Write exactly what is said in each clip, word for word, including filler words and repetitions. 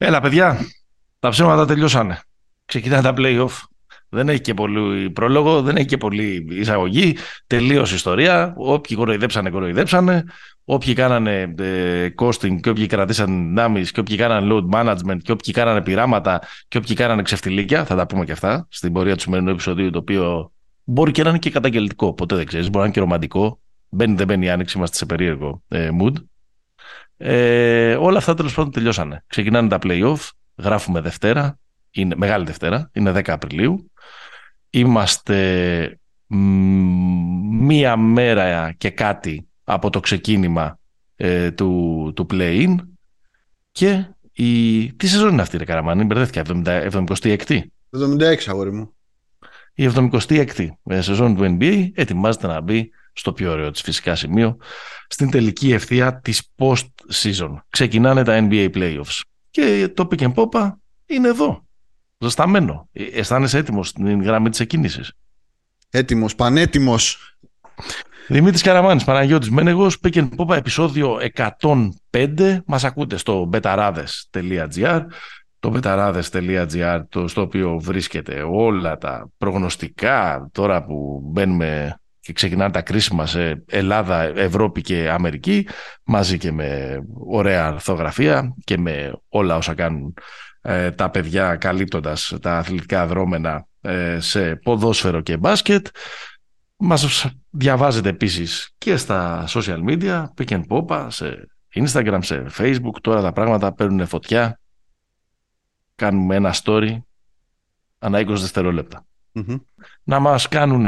Έλα παιδιά, τα ψέματα τελειώσανε. Ξεκινάνε τα play-off. Δεν έχει και πολύ πρόλογο, δεν έχει και πολύ εισαγωγή. Τελείωσε η ιστορία. Όποιοι κοροϊδέψανε, κοροϊδέψανε. Όποιοι κάνανε ε, costing και όποιοι κρατήσαν δυνάμεις και όποιοι κάνανε load management και όποιοι κάνανε πειράματα και όποιοι κάνανε ξεφτιλίκια. Θα τα πούμε και αυτά στην πορεία του σημερινού επεισοδίου, το οποίο μπορεί και να είναι και καταγγελτικό. Ποτέ δεν ξέρεις. Μπορεί να είναι και ρομαντικό. Μπαίνει, δεν μπαίνει η άνοιξη, είμαστε σε περίεργο ε, mood. Ε, όλα αυτά τέλος πάντων τελειώσανε. Ξεκινάνε τα play-off. Γράφουμε Δευτέρα. Είναι Μεγάλη Δευτέρα. Είναι δέκα Απριλίου. Είμαστε μ, μία μέρα και κάτι από το ξεκίνημα ε, του, του play-in. Και η... Τι σεζόν είναι αυτή, ρε Καραμάνη, μπερδέθηκα, εβδομηκοστή έκτη. εβδομήντα έξι, αγόρι μου. Η εβδομηκοστή έκτη ε, σεζόν του N B A ετοιμάζεται να μπει στο πιο ωραίο της φυσικά σημείο, στην τελική ευθεία της post-season. Ξεκινάνε τα N B A playoffs. Και το Pick 'n' Popa είναι εδώ. Ζεσταμένο. Αισθάνεσαι έτοιμος στην γραμμή της εκκίνησης. Έτοιμος, πανέτοιμος. Δημήτρης Καραμάνης, Παναγιώτης Μένεγος, Pick 'n' Popa, επεισόδιο εκατόν πέντε. Μας ακούτε στο betarades.gr. Το betarades.gr, το, στο οποίο βρίσκεται όλα τα προγνωστικά, τώρα που μπαίνουμε και ξεκινάνε τα κρίσιμα σε Ελλάδα, Ευρώπη και Αμερική, μαζί και με ωραία αρθογραφία και με όλα όσα κάνουν ε, τα παιδιά, καλύπτοντας τα αθλητικά δρόμενα ε, σε ποδόσφαιρο και μπάσκετ. Μας διαβάζετε επίσης και στα social media, Pick 'n' Popa, σε Instagram, σε Facebook. Τώρα τα πράγματα παίρνουν φωτιά. Κάνουμε ένα story ανά είκοσι δευτερόλεπτα. Mm-hmm. Να μας κάνουν,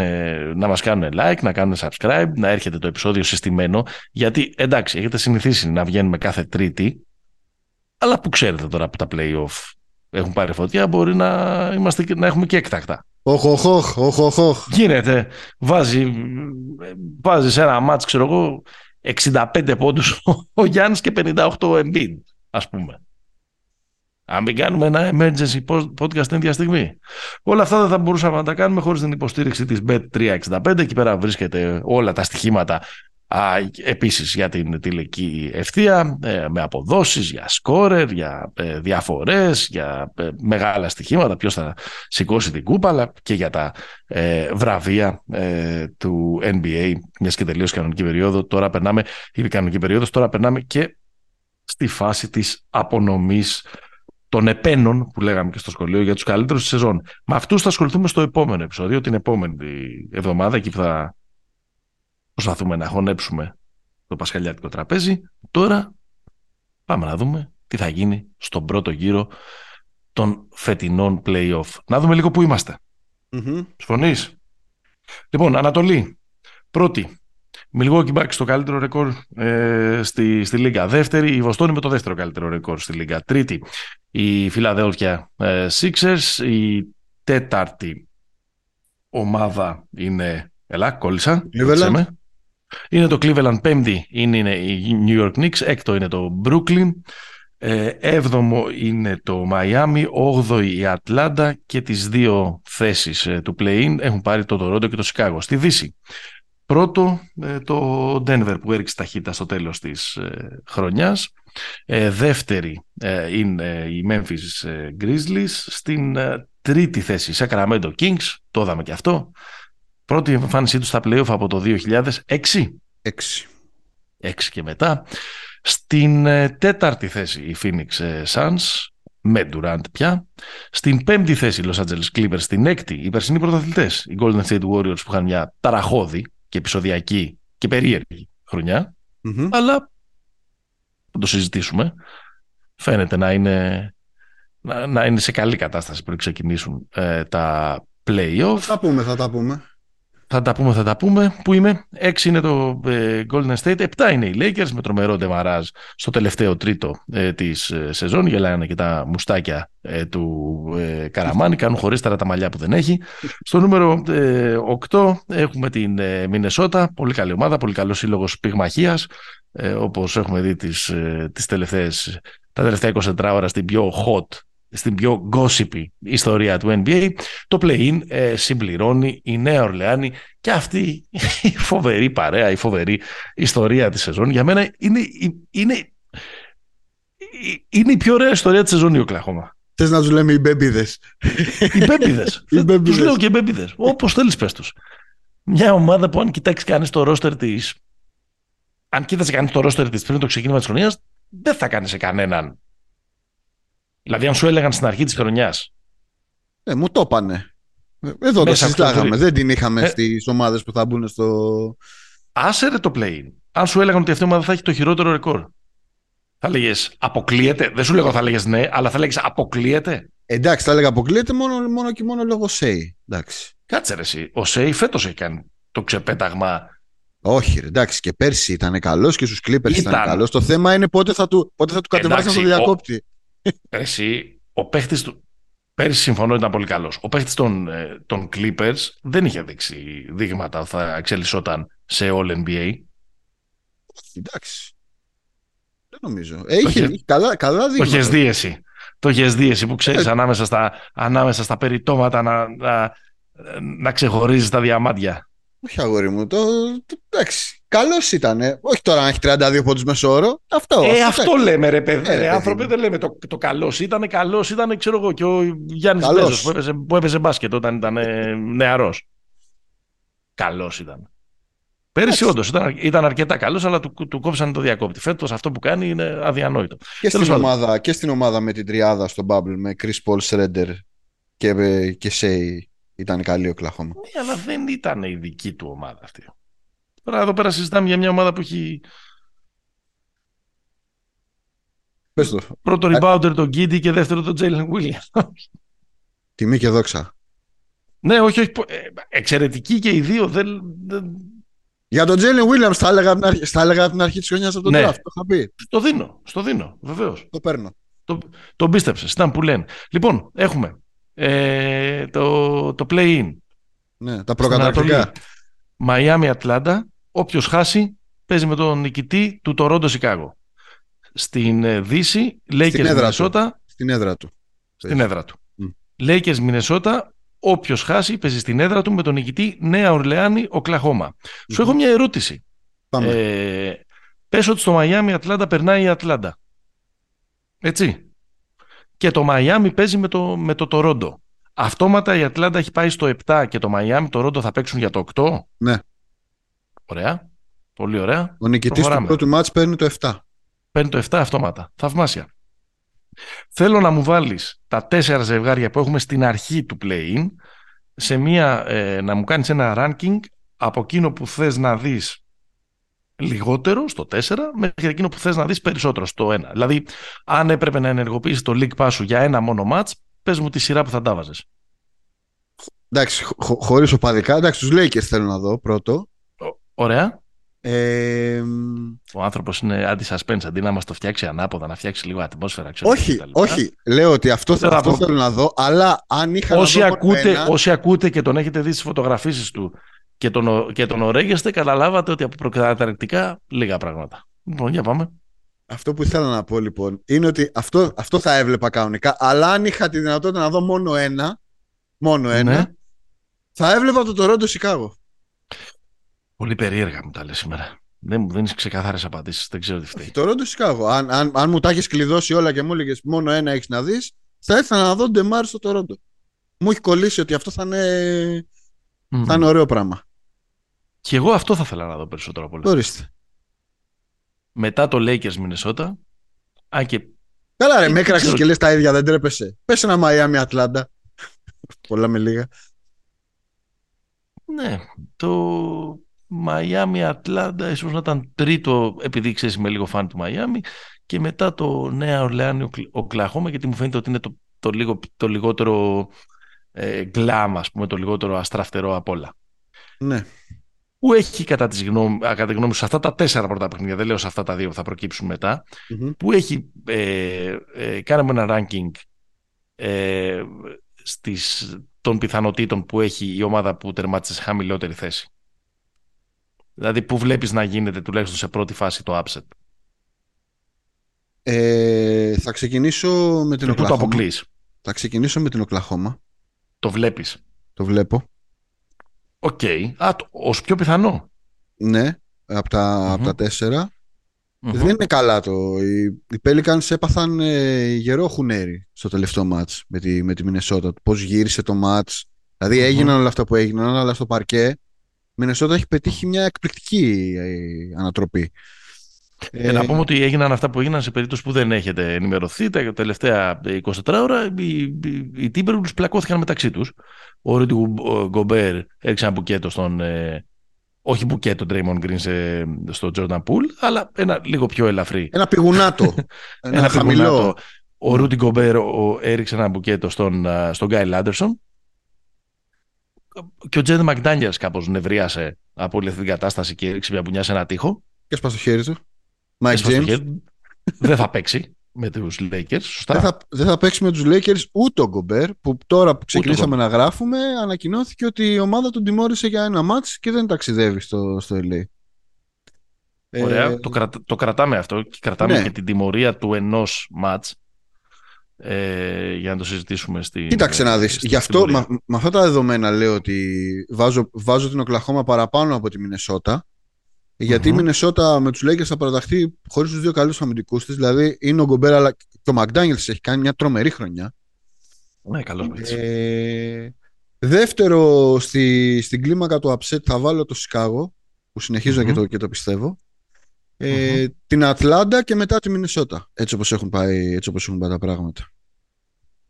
να μας κάνουν like, να κάνουν subscribe, να έρχεται το επεισόδιο συστημένο, γιατί εντάξει, έχετε συνηθίσει να βγαίνουμε κάθε Τρίτη, αλλά που ξέρετε τώρα που τα play-off έχουν πάρει φωτιά, μπορεί να, είμαστε, να έχουμε και έκτακτα. Οχ, οχ, οχ, οχ, οχ, οχ. Γίνεται, βάζει, βάζει σε ένα μάτς, ξέρω εγώ, εξήντα πέντε πόντους ο Γιάννης και πενήντα οκτώ ο Embiid, ας πούμε. Αν μην κάνουμε ένα emergency podcast την ίδια στιγμή. Όλα αυτά δεν θα μπορούσαμε να τα κάνουμε χωρίς την υποστήριξη της μπετ τριακόσια εξήντα πέντε. Εκεί πέρα βρίσκεται όλα τα στοιχήματα α, επίσης για την τηλεκή ευθεία, ε, με αποδόσεις, για σκόρερ, για ε, διαφορές, για ε, μεγάλα στοιχήματα, ποιος θα σηκώσει την κούπα, αλλά και για τα ε, βραβεία ε, του N B A, μιας και τελείωσε η κανονική περίοδο. Τώρα περνάμε, η κανονική περίοδος, τώρα περνάμε και στη φάση της απονομής των επένων που λέγαμε και στο σχολείο για τους καλύτερους της σεζόν. Με αυτούς θα ασχοληθούμε στο επόμενο επεισόδιο, την επόμενη εβδομάδα, εκεί που θα προσπαθούμε να χωνέψουμε το πασχαλιάτικο τραπέζι. Τώρα πάμε να δούμε τι θα γίνει στον πρώτο γύρο των φετινών play-off. Να δούμε λίγο που είμαστε. Mm-hmm. Συμφωνείς? Λοιπόν, Ανατολή. Πρώτη, Milwaukee Bucks, το καλύτερο ρεκόρ ε, στη, στη Λίγκα. Δεύτερη, η Βοστόνη με το δεύτερο καλύτερο ρεκόρ στη Λίγκα. Τρίτη, η Philadelphia ε, Sixers. Η τέταρτη ομάδα είναι... Ελά, κόλλησα. Cleveland. Είναι το Cleveland. Πέμπτη είναι, είναι η New York Knicks. Έκτο είναι το Brooklyn. Ε, έβδομο είναι το Miami. Όγδοη η Ατλάντα. Και τις δύο θέσεις ε, του play-in έχουν πάρει το Toronto και το Chicago. Στη Δύση, πρώτο το Denver που έριξε ταχύτητα στο τέλος της ε, χρονιάς. Ε, δεύτερη ε, είναι η Memphis ε, Grizzlies. Στην ε, τρίτη θέση Sacramento Kings, το είδαμε και αυτό. Πρώτη εμφάνισή τους στα play-off από το δύο χιλιάδες έξι. έξι. έξι και μετά. Στην ε, τέταρτη θέση η Phoenix ε, Suns, με Durant πια. Στην πέμπτη θέση Los Angeles Clippers. Στην έκτη οι περσινοί πρωταθλητές, οι Golden State Warriors, που είχαν μια ταραχώδη και επεισοδιακή και περίεργη χρονιά, mm-hmm. αλλά θα το συζητήσουμε. Φαίνεται να είναι, να, να είναι σε καλή κατάσταση πριν ξεκινήσουν ε, τα play-off. Θα τα πούμε, θα τα πούμε. Θα τα πούμε, θα τα πούμε. Πού είμαι? Έξι είναι το ε, Golden State, επτά είναι οι Lakers με τρομερό ντεμαράζ στο τελευταίο τρίτο ε, της ε, σεζόν. Γελάνε και τα μουστάκια ε, του ε, Καραμάνη, κάνουν χωρίστερα τα μαλλιά που δεν έχει. Στο νούμερο ε, οκτώ έχουμε την ε, Μινεσότα, πολύ καλή ομάδα, πολύ καλός σύλλογος πυγμαχίας, ε, όπως έχουμε δει τις, ε, τις τελευταίες, τα τελευταία είκοσι τέσσερις ώρα στην πιο hot, στην πιο gossipy ιστορία του N B A. Το play-in ε, συμπληρώνει η Νέα Ορλεάνη και αυτή η φοβερή παρέα, η φοβερή ιστορία της σεζόν. Για μένα είναι, είναι είναι η πιο ωραία ιστορία της σεζόν η Οκλαχώμα. Θες να τους λέμε οι μπέμπιδες. Οι μπέμπιδες. Τους λέω και οι μπέμπιδες. Όπως θέλεις πες τους. Μια ομάδα που αν κοιτάξει κανείς το ρόστερ της, αν κοίτασε κανείς το ρόστερ της πριν το ξεκίνημα της χρονιάς, δεν θα κάνει σε κανέναν. Δηλαδή αν σου έλεγαν στην αρχή της χρονιάς. Ε, μου το πάνε. Εδώ το συζητάγαμε. Δεν την είχαμε ε... στις ομάδες που θα μπουν στο... Άσερε το play-in. Αν σου έλεγαν ότι αυτή η ομάδα θα έχει το χειρότερο ρεκόρ. Θα λέγες αποκλείεται. Δεν σου λέγω θα λέγες ναι, αλλά θα λέγες αποκλείεται. Εντάξει, θα έλεγα αποκλείεται μόνο, μόνο και μόνο λόγω ΣΕΙ. Κάτσε ρε εσύ. Ο ΣΕΙ φέτος έχει κάνει το ξεπέταγμα. Όχι, ρε, εντάξει, και πέρσι ήταν καλός και στους Clippers ήταν, ήταν καλός. Το θέμα είναι πότε θα του, πότε θα του κατεβάσουν το διακόπτη. Ο... Πέρσι, ο παίχτης του. Πέρσι συμφωνώ ήταν πολύ καλός. Ο παίχτης των, των Clippers δεν είχε δείξει δείγματα θα εξελισσόταν σε All N B A. Εντάξει. Δεν νομίζω. Έχει το... καλά, καλά δείγματα. Το έχεις δει εσύ. Το έχεις δει εσύ που ξέρεις ε... ανάμεσα, στα, ανάμεσα στα περιτώματα να, να, να ξεχωρίζεις τα διαμάντια. Όχι αγόρι μου, το, το, εντάξει, καλός ήτανε. Όχι τώρα να έχει τριάντα δύο πόντους μεσόωρο. Αυτό, ε, αυτό λέμε ρε παιδί, ε, ρε, άνθρωποι δεν λέμε το, το καλός ήτανε, καλός ήτανε ξέρω εγώ και ο Γιάννης Μπέζος που έπαιζε, που έπαιζε μπάσκετ όταν ήταν ε, νεαρός. Καλός ήταν. Πέρυσι όντως ήταν, ήταν αρκετά καλός αλλά του, του κόψανε το διακόπτη. Φέτος αυτό που κάνει είναι αδιανόητο. Και στην, ομάδα, και στην ομάδα με την τριάδα στον bubble με Chris Paul, Schroeder και, και Shai. Ήταν καλή ο Κλαχώμα. Ναι, αλλά δεν ήταν η δική του ομάδα αυτή. Τώρα εδώ πέρα συζητάμε για μια ομάδα που έχει. Πες το. Πρώτο rebounder τον Γκίντι και δεύτερο τον Τζέιλεν Γουίλιαμς. Τιμή και δόξα. Ναι, όχι, όχι. Εξαιρετικοί και οι δύο. Δεν... Για τον Τζέιλεν Γουίλιαμς θα έλεγα από την αρχή της χρονιάς από τον draft. Το είχα πει. Στο δίνω. Στο δίνω, βεβαίως. Το παίρνω. Το, τον πίστεψες. Ήταν που λένε. Λοιπόν, έχουμε. Ε, το, το play-in. Ναι, τα προκαταρκτικά. Μαϊάμι-Ατλάντα. Όποιος χάσει παίζει με τον νικητή του Τορόντο-Σικάγο. Στην Δύση, Λέικερς-Μινεσότα. Στην έδρα του. Στην έδρα του. Mm. Λέικερς-Μινεσότα. Όποιος χάσει παίζει στην έδρα του με τον νικητή Νέα Ορλεάνη-Οκλαχώμα. Mm-hmm. Σου έχω μια ερώτηση. Πάμε. Ε, πες ότι στο Μαϊάμι-Ατλάντα περνάει η Ατλάντα. Έτσι. Και το Μαϊάμι παίζει με το, με το Τορόντο. Αυτόματα η Ατλάντα έχει πάει στο επτά και το Μαϊάμι, το Τορόντο θα παίξουν για το οκτώ. Ναι. Ωραία. Πολύ ωραία. Ο νικητής του πρώτου μάτς παίρνει το επτά. Παίρνει το επτά αυτόματα. Θαυμάσια. Θέλω να μου βάλεις τα τέσσερα ζευγάρια που έχουμε στην αρχή του play-in σε μία, ε, να μου κάνεις ένα ranking από εκείνο που θες να δεις λιγότερο στο τέσσερα μέχρι εκείνο που θες να δεις περισσότερο στο ένα. Δηλαδή, αν έπρεπε να ενεργοποιήσεις το league pass σου για ένα μόνο match, πες μου τη σειρά που θα τα βάζες. Εντάξει, χω, χωρίς οπαδικά. Εντάξει, τους Lakers θέλω να δω πρώτο. Ωραία. Ε, Ο άνθρωπος είναι αντι-suspense, αντί να μας το φτιάξει ανάποδα, να φτιάξει λίγο ατμόσφαιρα. Ξέρω, όχι, όχι. Λέω ότι αυτό, αυτό, αυτό θέλω να δω, αλλά αν είχα όσοι να δω ακούτε, ένα... Όσοι ακούτε και τον έχετε δει στις φωτογραφίσεις του και τον, και τον ωραίγεστε, καταλάβατε ότι από προκαταρκτικά λίγα πράγματα. Λοιπόν, για πάμε. Αυτό που ήθελα να πω λοιπόν είναι ότι αυτό, αυτό θα έβλεπα κανονικά, αλλά αν είχα τη δυνατότητα να δω μόνο ένα, μόνο ένα, ναι, θα έβλεπα το Τορόντο Σικάγο. Πολύ περίεργα μου τα λες σήμερα. Δεν μου δίνεις ξεκαθάρες απαντήσεις, δεν ξέρω τι φταίει. Τορόντο Σικάγο. Αν, αν, αν μου τα έχεις κλειδώσει όλα και μου έλεγες μόνο ένα έχεις να δεις, θα ήθελα να δω Ντεμάρ στο Τορόντο. Μου έχει κολλήσει ότι αυτό θα είναι, mm. θα είναι ωραίο πράγμα. Και εγώ αυτό θα ήθελα να δω περισσότερο από όλα. Ορίστε. Μετά το Lakers Minnesota. Α, και... Καλά, ρε, με έκραξες και λες τα ίδια, δεν τρέπεσαι. Πες ένα Miami Atlanta. Πολλά με λίγα. Ναι, το Miami Atlanta ίσως να ήταν τρίτο, επειδή ξέρεις είμαι λίγο φαν του Miami. Και μετά το Νέα Ορλεάνη Οκλαχώμα, γιατί μου φαίνεται ότι είναι το, το, λίγο, το λιγότερο ε, γκλάμ, ας πούμε, το λιγότερο αστραφτερό απ' όλα. Ναι. Που έχει κατά τη γνώμη, γνώμη σου αυτά τα τέσσερα πρώτα παιχνίδια, δεν λέω σε αυτά τα δύο που θα προκύψουν μετά, mm-hmm. που έχει, ε, ε, κάναμε ένα ranking ε, στις, των πιθανοτήτων που έχει η ομάδα που τερμάτισε σε χαμηλότερη θέση. Δηλαδή που βλέπεις να γίνεται τουλάχιστον σε πρώτη φάση το upset. Ε, θα ξεκινήσω με την Οκλαχώμα. Το αποκλείς. Θα ξεκινήσω με την Οκλαχώμα. Το βλέπεις. Το βλέπω. Οκ. Okay. Α, ως πιο πιθανό. Ναι, από τα, mm-hmm. απ τα τέσσερα. Mm-hmm. Δεν είναι καλά το. Οι, οι Pelicans έπαθαν ε, γερό χουνέρι στο τελευταίο μάτς με τη, με τη Μινεσότα. Πώς γύρισε το μάτς. Δηλαδή έγιναν mm-hmm. όλα αυτά που έγιναν, αλλά στο παρκέ η Μινεσότα έχει πετύχει μια εκπληκτική ε, ανατροπή. Ε, ε, να πούμε ότι έγιναν αυτά που έγιναν σε περίπτωση που δεν έχετε ενημερωθεί. Τα τελευταία είκοσι τέσσερις ώρα οι, οι, οι Timberwolves πλακώθηκαν μεταξύ τους. Ο Rudy Gobert έριξε ένα μπουκέτο στον. Ε, Όχι μπουκέτο Draymond Green σε, στο Jordan Poole, αλλά ένα λίγο πιο ελαφρύ. Ένα πηγουνάτο. ένα ένα χαμηλό. Πηγουνάτο. Ο Rudy Gobert έριξε ένα μπουκέτο στον, στον Kyle Anderson. Και ο Jaden McDaniels κάπως νευρίασε από όλη αυτή την κατάσταση και έριξε μια μπουνιά σε ένα τοίχο. Και σπάσε το χέρι του. Mike James. Δεν θα παίξει με τους Lakers. Σωστά. Δεν θα, δεν θα παίξει με τους Lakers ούτε ο Gobert, που τώρα που ξεκινήσαμε να γράφουμε ανακοινώθηκε ότι η ομάδα τον τιμώρησε για ένα μάτς και δεν ταξιδεύει στο, στο ελ έι. Ωραία, ε, το, κρατα, το κρατάμε αυτό και κρατάμε ναι. και την τιμωρία του ενός μάτς ε, για να το συζητήσουμε στην. Κοίταξε να δεις, γι' αυτό με αυτά τα δεδομένα λέω ότι βάζω, βάζω την Οκλαχώμα παραπάνω από τη Μινεσότα. Γιατί mm-hmm. η Μινεσότα με τους Lakers θα παραταχθεί χωρίς τους δύο καλούς αμυντικούς της. Δηλαδή είναι ο Γκομπέρ, αλλά και ο Μακντάνιελς έχει κάνει μια τρομερή χρονιά. Ναι, καλώς έτσι. Ε, δεύτερο, στη, στην κλίμακα του upset θα βάλω το Σικάγο, που συνεχίζω mm-hmm. και, το, και το πιστεύω. Ε, mm-hmm. Την Ατλάντα και μετά τη Μινεσότα. Έτσι όπως έχουν πάει, έτσι όπως έχουν πάει τα πράγματα.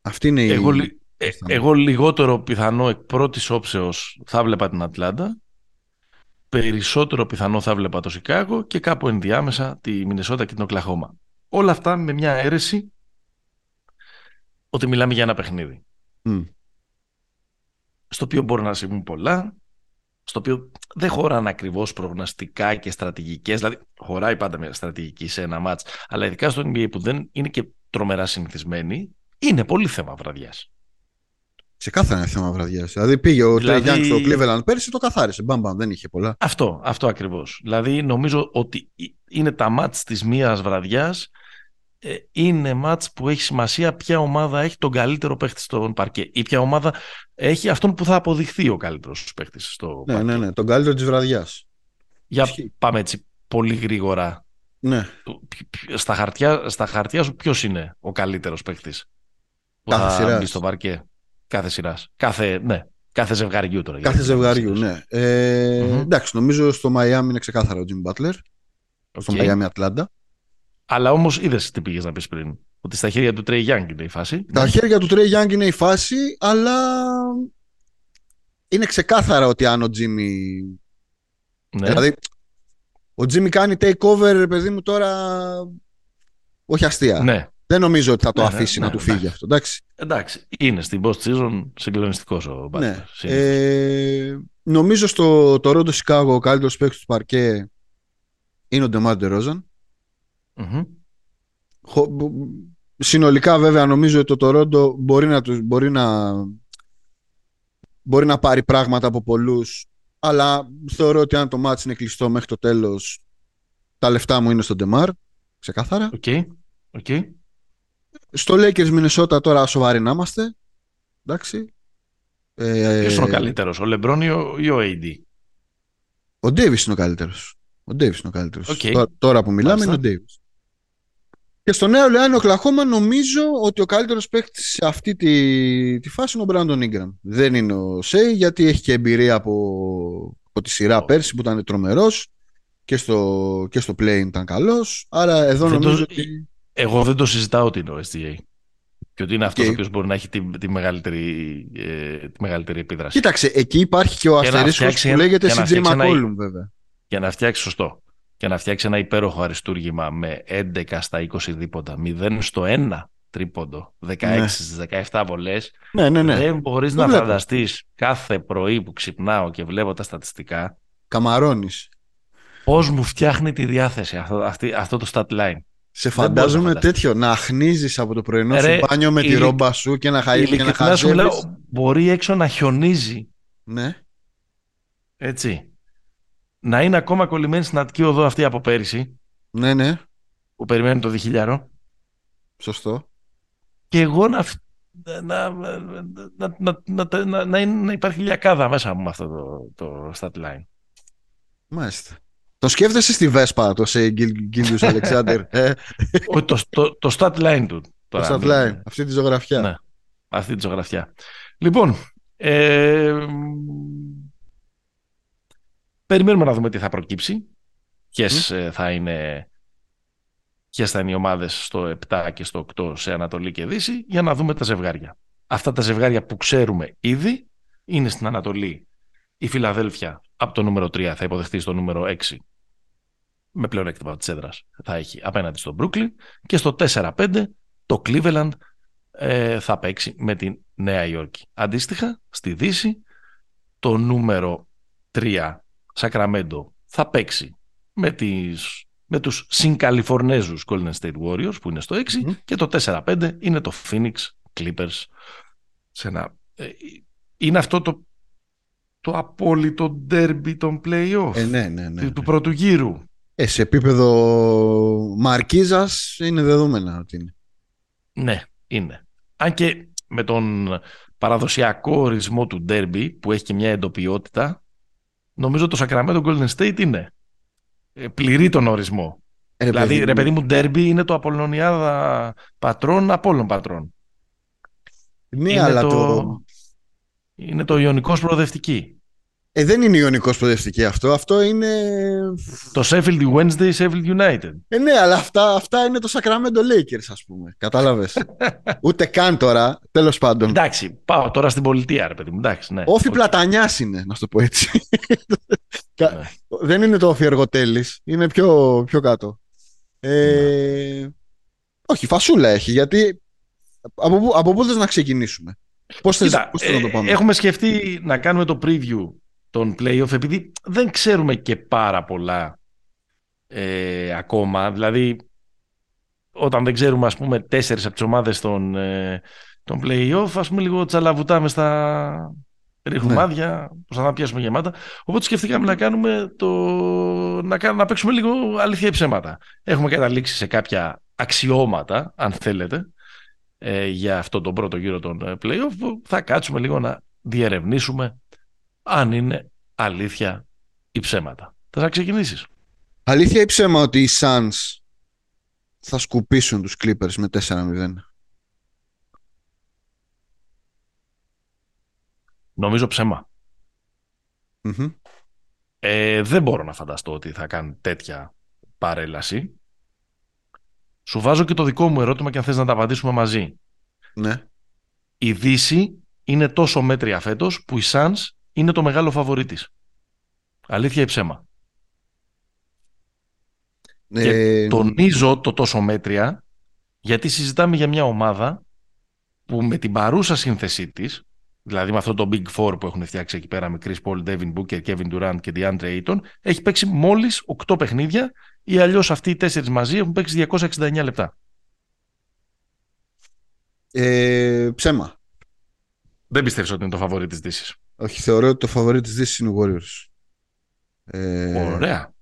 Αυτή είναι εγώ, η... Ε, εγώ λιγότερο πιθανό εκ πρώτης όψεως θα βλέπα την Ατλάντα. Περισσότερο πιθανό θα βλέπα το Σικάγο και κάπου ενδιάμεσα τη Μινεσότα και την Οκλαχώμα. Όλα αυτά με μια αίρεση ότι μιλάμε για ένα παιχνίδι. Mm. Στο οποίο μπορεί να συμβούν πολλά, στο οποίο δεν χωράνε ακριβώς προγνωστικά και στρατηγικές. Δηλαδή, χωράει πάντα μια στρατηγική σε ένα μάτς, αλλά ειδικά στο εν μπι έι που δεν είναι και τρομερά συνηθισμένη, είναι πολύ θέμα βραδιάς. Σε κάθε ένα θέμα βραδιάς. Δηλαδή πήγε ο δηλαδή... Τρέι Γιάνγκ στο Cleveland πέρσι, το καθάρισε. Μπαμ, μπαμ, δεν είχε πολλά. Αυτό, αυτό ακριβώς. Δηλαδή νομίζω ότι είναι τα μάτς της μίας βραδιάς. Ε, είναι μάτς που έχει σημασία ποια ομάδα έχει τον καλύτερο παίχτη στον παρκέ. Ή ποια ομάδα έχει αυτόν που θα αποδειχθεί ο καλύτερος παίχτης στο ναι, παρκέ. Ναι, ναι, τον καλύτερο της βραδιάς. Για Ισχύ. Πάμε έτσι πολύ γρήγορα. Ναι. Στα χαρτιά, στα χαρτιά σου ποιος είναι ο καλύτερος παίχτης που κάθε θα μπει στο παρκέ. Κάθε σειράς. Κάθε, ναι, κάθε ζευγαριού τώρα. Κάθε ζευγαριού, ναι. Ε, mm-hmm. Εντάξει, νομίζω στο Miami είναι ξεκάθαρο ο Jimmy Butler. Okay. Στο Miami Atlanta. Αλλά όμως είδες τι πήγες να πεις πριν. Ότι στα χέρια του Trey Young είναι η φάση. Τα ναι. χέρια του Trey Young είναι η φάση, αλλά είναι ξεκάθαρα ότι αν ο Jimmy. Ναι. Δηλαδή, ο Jimmy κάνει takeover, παιδί μου τώρα. Όχι αστεία. Ναι. Δεν νομίζω ότι θα το ναι, αφήσει ναι, να ναι, του φύγει αυτό. Εντάξει. Εντάξει. Είναι στην post season συγκλονιστικός ο Μπάτλερ. Ναι. Ε, νομίζω στο Toronto Chicago ο καλύτερος παίκτης του παρκέ είναι ο DeMar DeRozan. Mm-hmm. Συνολικά βέβαια νομίζω ότι το Toronto μπορεί να, μπορεί να, μπορεί να πάρει πράγματα από πολλούς, αλλά θεωρώ ότι αν το μάτς είναι κλειστό μέχρι το τέλος, τα λεφτά μου είναι στον DeMar. Ξεκάθαρα. Okay. Okay. Στο Lakers Μινεσότα τώρα σοβαροί να είμαστε. Εντάξει. Ποιος είναι ο καλύτερος, ο LeBron ή ο έι ντι? Ο Davis είναι ο καλύτερος. Ο Davis είναι ο καλύτερος. Okay. Τώρα, τώρα που μιλάμε Άλιστα. είναι ο Davis. Και στο Νέο Ορλεάνο Οκλαχώμα νομίζω ότι ο καλύτερος παίκτης σε αυτή τη, τη φάση είναι ο Brandon Ingram. Δεν είναι ο Σέι γιατί έχει και εμπειρία από, από τη σειρά oh. πέρσι που ήταν τρομερός και στο, και στο play ήταν καλός. Άρα εδώ Δεν νομίζω το... ότι... Εγώ δεν το συζητάω ότι είναι ο ες τζι έι και ότι είναι okay. αυτός ο οποίος μπορεί να έχει τη, τη, μεγαλύτερη, ε, τη μεγαλύτερη επίδραση. Κοίταξε, εκεί υπάρχει και ο αστερίσκος που λέγεται σι τζέι McCollum βέβαια. Για να φτιάξει, σωστό, για να φτιάξει ένα υπέροχο αριστούργημα με έντεκα στα είκοσι δίποτα, μηδέν στο ένα τρίποντο, δεκαέξι στις δεκαεπτά βολές. Ναι, ναι, ναι. Δεν μπορείς να φανταστείς κάθε πρωί που ξυπνάω και βλέπω τα στατιστικά. Καμαρώνεις. Πώς μου φτιάχνει τη διάθεση αυτό, αυτή, αυτό το stat line. Σε φαντάζομαι τέτοιο, να αχνίζεις από το πρωινό Ρε, σου μπάνιο με η... τη ρόμπα σου και να χαϊδεύεις. Μπορεί έξω να χιονίζει. Ναι. Έτσι. Να είναι ακόμα κολλημένη στην Αττική Οδό αυτή από πέρυσι. Ναι, ναι. Που περιμένει το διχιλιάρο. Σωστό. Και εγώ να, να, να, να, να, να, να υπάρχει λιακάδα μέσα μου με αυτό το, το stat line. Μάλιστα. Το σκέφτεσαι στη Βέσπα το Shai Gilgeous-Alexander. Το stat line του. Το stat line, αυτή τη ζωγραφιά. Ναι, αυτή τη ζωγραφιά. Λοιπόν, ε, περιμένουμε να δούμε τι θα προκύψει. Ποιες mm. θα είναι, ποιες θα είναι οι ομάδες στο επτά και στο οκτώ σε Ανατολή και Δύση, για να δούμε τα ζευγάρια. Αυτά τα ζευγάρια που ξέρουμε ήδη είναι στην Ανατολή. Η Φιλαδέλφια από το νούμερο τρία θα υποδεχτεί στο νούμερο έξι, με πλεονέκτημα της έδρας θα έχει απέναντι στο Μπρούκλιν, και στο τέσσερα πέντε το Cleveland ε, θα παίξει με την Νέα Υόρκη. Αντίστοιχα στη Δύση το νούμερο τρία Σακραμέντο θα παίξει με, τις, με τους συγκαλιφορνέζους Golden State Warriors που είναι στο έξι, mm-hmm. και το τέσσερα πέντε είναι το Phoenix Clippers. Σε ένα, ε, είναι αυτό το το απόλυτο ντέρμπι των play-off, ε, ναι, ναι, ναι, του, του πρώτου γύρου. Ε, σε επίπεδο μαρκίζας είναι δεδομένα ότι είναι. Ναι, είναι. Αν και με τον παραδοσιακό ορισμό του ντέρμπι που έχει και μια εντοπιότητα, νομίζω το Sacramento Golden State είναι πληρεί τον ορισμό. Ε, ρε, δηλαδή, παιδί, ρε παιδί μου, ντέρμπι είναι το Απολλωνιάδα πατρών απόλων πατρών. Ναι, είναι αλλά το... το... είναι το Ιωνικός προοδευτική. Ε, δεν είναι Ιωνικός προοδευτική αυτό. Αυτό είναι... το Sheffield Wednesday, Sheffield United. Ε, ναι, αλλά αυτά, αυτά είναι το Sacramento Lakers, ας πούμε. Κατάλαβες. Ούτε καν τώρα, τέλος πάντων. Εντάξει, πάω τώρα στην πολιτεία, ρε παιδί μου. Ναι. Όφι okay. Πλατανιάς είναι, να σου το πω έτσι. Ναι. Δεν είναι το Όφι Εργοτέλης. Είναι πιο, πιο κάτω. Ε, ναι. Όχι, φασούλα έχει, γιατί... από, από πού θες να ξεκινήσουμε? Πώς θες, Κοίτα, πώς θες να το πάμε? Έχουμε σκεφτεί να κάνουμε το preview των play-off, επειδή δεν ξέρουμε και πάρα πολλά ε, ακόμα. Δηλαδή, όταν δεν ξέρουμε, ας πούμε, τέσσερις από τις ομάδες των, ε, των play-off, ας πούμε, λίγο τσαλαβουτάμε στα ριχουμάδια, ναι. Σαν να πιάσουμε γεμάτα. Οπότε σκεφτήκαμε να κάνουμε το... να, κάνουμε, να παίξουμε λίγο αλήθεια ή ψέματα. Έχουμε καταλήξει σε κάποια αξιώματα, αν θέλετε, για αυτό τον πρώτο γύρο των play-off, που θα κάτσουμε λίγο να διερευνήσουμε αν είναι αλήθεια ή ψέματα. Θα ξεκινήσεις. Αλήθεια ή ψέμα ότι οι Suns θα σκουπίσουν τους Clippers με τέσσερα μηδέν? Νομίζω ψέμα. Mm-hmm. Ε, δεν μπορώ να φανταστώ ότι θα κάνουν τέτοια παρέλαση. Σου βάζω και το δικό μου ερώτημα και αν θες να τα απαντήσουμε μαζί. Ναι. Η Δύση είναι τόσο μέτρια φέτος που η Suns είναι το μεγάλο φαβορί της. Αλήθεια ή ψέμα? Ε... Και τονίζω το τόσο μέτρια, γιατί συζητάμε για μια ομάδα που με την παρούσα σύνθεσή της, δηλαδή με αυτό το Big Four που έχουν φτιάξει εκεί πέρα με Chris Paul, Devin Booker, Kevin Durant και DeAndre Ayton, έχει παίξει μόλις οκτώ παιχνίδια, ή αλλιώς αυτοί οι τέσσερις μαζί έχουν παίξει διακόσια εξήντα εννέα λεπτά. Ε, ψέμα. Δεν πιστεύεις ότι είναι το φαβορί της Δύσης? Όχι, θεωρώ ότι το φαβορί της Δύσης είναι ο Warriors. Ε, Ωραία.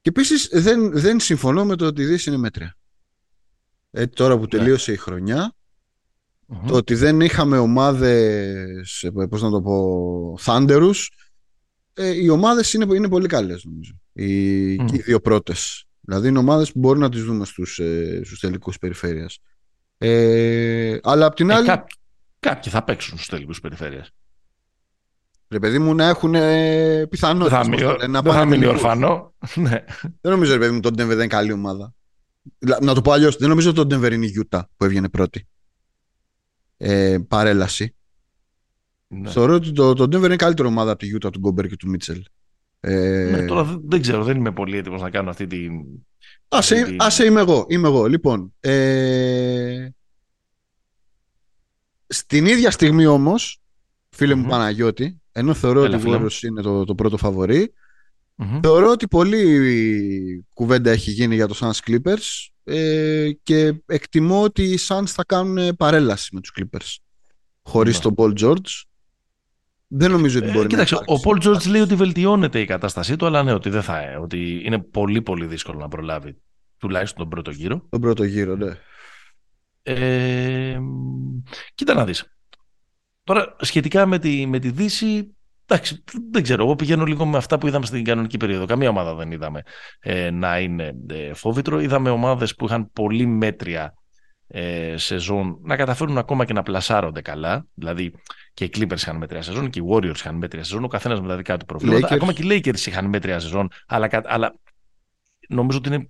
Και επίσης δεν, δεν συμφωνώ με το ότι η Δύση είναι μέτρια. Ε, τώρα που τελείωσε yeah. η χρονιά, mm-hmm. το ότι δεν είχαμε ομάδες, πώς να το πω, θάντερους, ε, οι ομάδες είναι, είναι πολύ καλές, νομίζω. Οι, mm. οι δύο πρώτες. Δηλαδή είναι ομάδες που μπορούν να τις δούμε στους, ε, στους τελικούς περιφέρειας. Ε, αλλά απ' την ε, άλλη. Κά, κάποιοι θα παίξουν στους τελικούς περιφέρειας. Ρε παιδί μου, να έχουν ε, πιθανότητα. Δεν θα, θα, θα, θα μείνει ορφανό. Ναι. Δεν νομίζω, ρε παιδί μου, το Denver δεν είναι καλή ομάδα. Να το πω αλλιώς. Δεν νομίζω ότι το Denver είναι η Utah που έβγαινε πρώτη. Ε, παρέλαση. Ναι. Θεωρώ ότι το, το Denver είναι καλύτερη ομάδα από τη Utah του Gobert και του Mitchell. Ε... Ναι, τώρα δεν ξέρω, δεν είμαι πολύ έτοιμος να κάνω αυτή την... Άσε, αυτή την... άσε είμαι εγώ, είμαι εγώ. Λοιπόν, ε... στην ίδια στιγμή όμως, φίλε mm-hmm. μου Παναγιώτη, ενώ θεωρώ Έλα, ότι ο Warriors είναι το, το πρώτο φαβορί, mm-hmm. θεωρώ ότι πολλή κουβέντα έχει γίνει για το Suns Clippers, ε, και εκτιμώ ότι οι Suns θα κάνουν παρέλαση με τους Clippers, χωρίς mm-hmm. τον Paul George. Δεν νομίζω ότι μπορεί ε, κοίταξε, να υπάρξει. Ο Πολ Τζορτζ λέει ότι βελτιώνεται η κατάστασή του, αλλά ναι, ότι δεν θα είναι. Ότι είναι πολύ πολύ δύσκολο να προλάβει τουλάχιστον τον πρώτο γύρο. Τον πρώτο γύρο, ναι. Ε, κοίτα να δεις. Τώρα, σχετικά με τη, με τη Δύση, Εντάξει, δεν ξέρω, εγώ πηγαίνω λίγο με αυτά που είδαμε στην κανονική περίοδο. Καμία ομάδα δεν είδαμε ε, να είναι ε, φόβητρο. Είδαμε ομάδες που είχαν πολύ μέτρια ε, σεζόν να καταφέρουν ακόμα και να πλασάρονται καλά. Δηλαδή και οι Clippers είχαν μέτρια σεζόν και οι Warriors είχαν μέτρια σεζόν. Ο καθένας με τα δικά του προβλήματα. Lakers. Ακόμα και οι Lakers είχαν μέτρια σεζόν. Αλλά, αλλά νομίζω ότι είναι.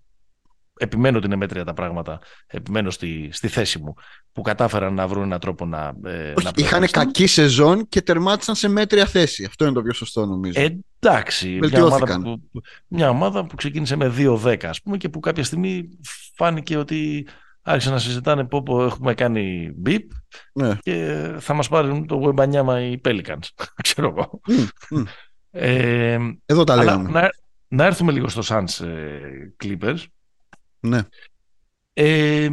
Επιμένω ότι είναι μέτρια τα πράγματα. Επιμένω στη, στη θέση μου που κατάφεραν να βρουν έναν τρόπο να. Ε, να είχαν κακή σεζόν και τερμάτισαν σε μέτρια θέση. Αυτό είναι το πιο σωστό, νομίζω. Ε, εντάξει. Μια ομάδα, που, μια ομάδα που ξεκίνησε με δύο δέκα, ας πούμε, και που κάποια στιγμή φάνηκε ότι άρχισε να συζητάνε πω, πω έχουμε κάνει μπιπ ναι. και θα μας πάρουν το γουεμπανιάμα οι Pelicans. Ξέρω εγώ. Mm, mm. Ε, Εδώ τα λέγαμε. Να, να έρθουμε λίγο στο Suns Clippers. Ναι. Ε,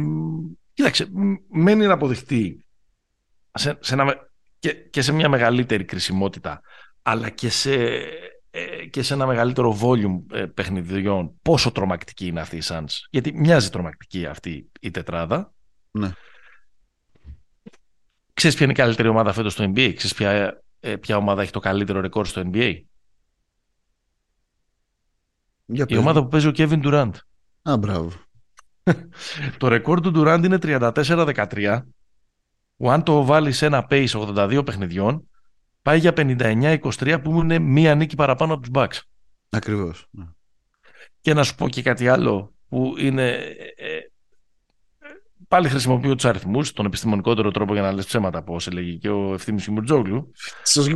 κοίταξε, μένει να αποδειχτεί σε, σε ένα, και, και σε μια μεγαλύτερη κρισιμότητα, αλλά και σε, ε, και σε ένα μεγαλύτερο volume ε, παιχνιδιών πόσο τρομακτική είναι αυτή η Suns. Γιατί μοιάζει τρομακτική αυτή η τετράδα. Ναι. Ξέρεις ποια είναι η καλύτερη ομάδα φέτος στο N B A? Ξέρεις ποια, ε, ποια ομάδα έχει το καλύτερο ρεκόρ στο N B A? Για η ομάδα που παίζει ο Kevin Durant. Α, μπράβο. Το ρεκόρ του Durant είναι τριάντα τέσσερα δεκατρία, που αν το βάλει σε ένα pace ογδόντα δύο παιχνιδιών, πάει για πενήντα εννιά είκοσι τρία, που είναι μία νίκη παραπάνω από τους Bucks. Ακριβώς. Και να σου πω και κάτι άλλο, που είναι... Πάλι χρησιμοποιώ τους αριθμούς, τον επιστημονικότερο τρόπο για να λες ψέματα, όπως έλεγε και ο Ευθύμης Κιμουρτζόγλου. Σας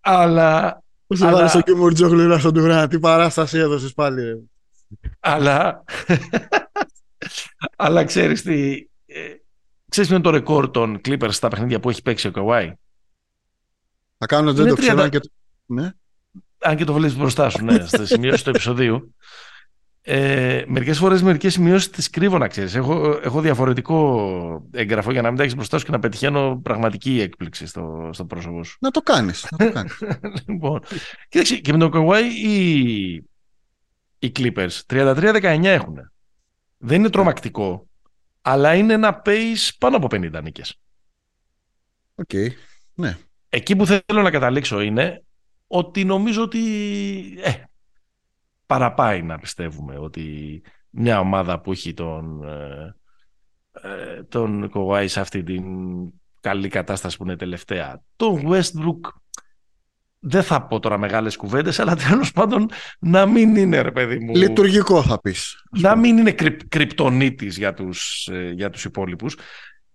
Αλλά... Πώς θα βάλεις τον Κιμουρτζόγλου ή τον Durant, τι παράσταση έδωσες πάλι. Αλλά, αλλά ξέρεις τι, ε, ξέρεις ποιο είναι το ρεκόρ των Clippers στα παιχνίδια που έχει παίξει ο Kawhi? Θα κάνω δεν το ξέρω τριάντα... και... Ναι. Αν και το βλέπεις μπροστά σου, ναι, στις σημειώσεις του επεισοδίου. ε, Μερικές φορές μερικές σημειώσεις τις κρύβω, να ξέρεις. Έχω, έχω διαφορετικό εγγραφό για να μην τα έχεις μπροστά σου και να πετυχαίνω πραγματική έκπληξη στο, στο πρόσωπο σου. Να το κάνεις, να το κάνεις. Λοιπόν, κοίταξε, και με τον Kawhi η... οι Clippers τριάντα τρία δεκαεννιά έχουν. Δεν είναι τρομακτικό, αλλά είναι ένα pace πάνω από πενήντα νίκες. Οκ, okay, ναι. Εκεί που θέλω να καταλήξω είναι ότι νομίζω ότι ε, παραπάει να πιστεύουμε ότι μια ομάδα που έχει τον ε, τον Kawhi σε αυτή την καλή κατάσταση που είναι τελευταία, τον Westbrook, δεν θα πω τώρα μεγάλες κουβέντες, αλλά τέλος πάντων να μην είναι, ρε παιδί μου, λειτουργικό θα πεις. Να μην είναι κρυπ, κρυπτονίτης για τους, ε, για τους υπόλοιπους.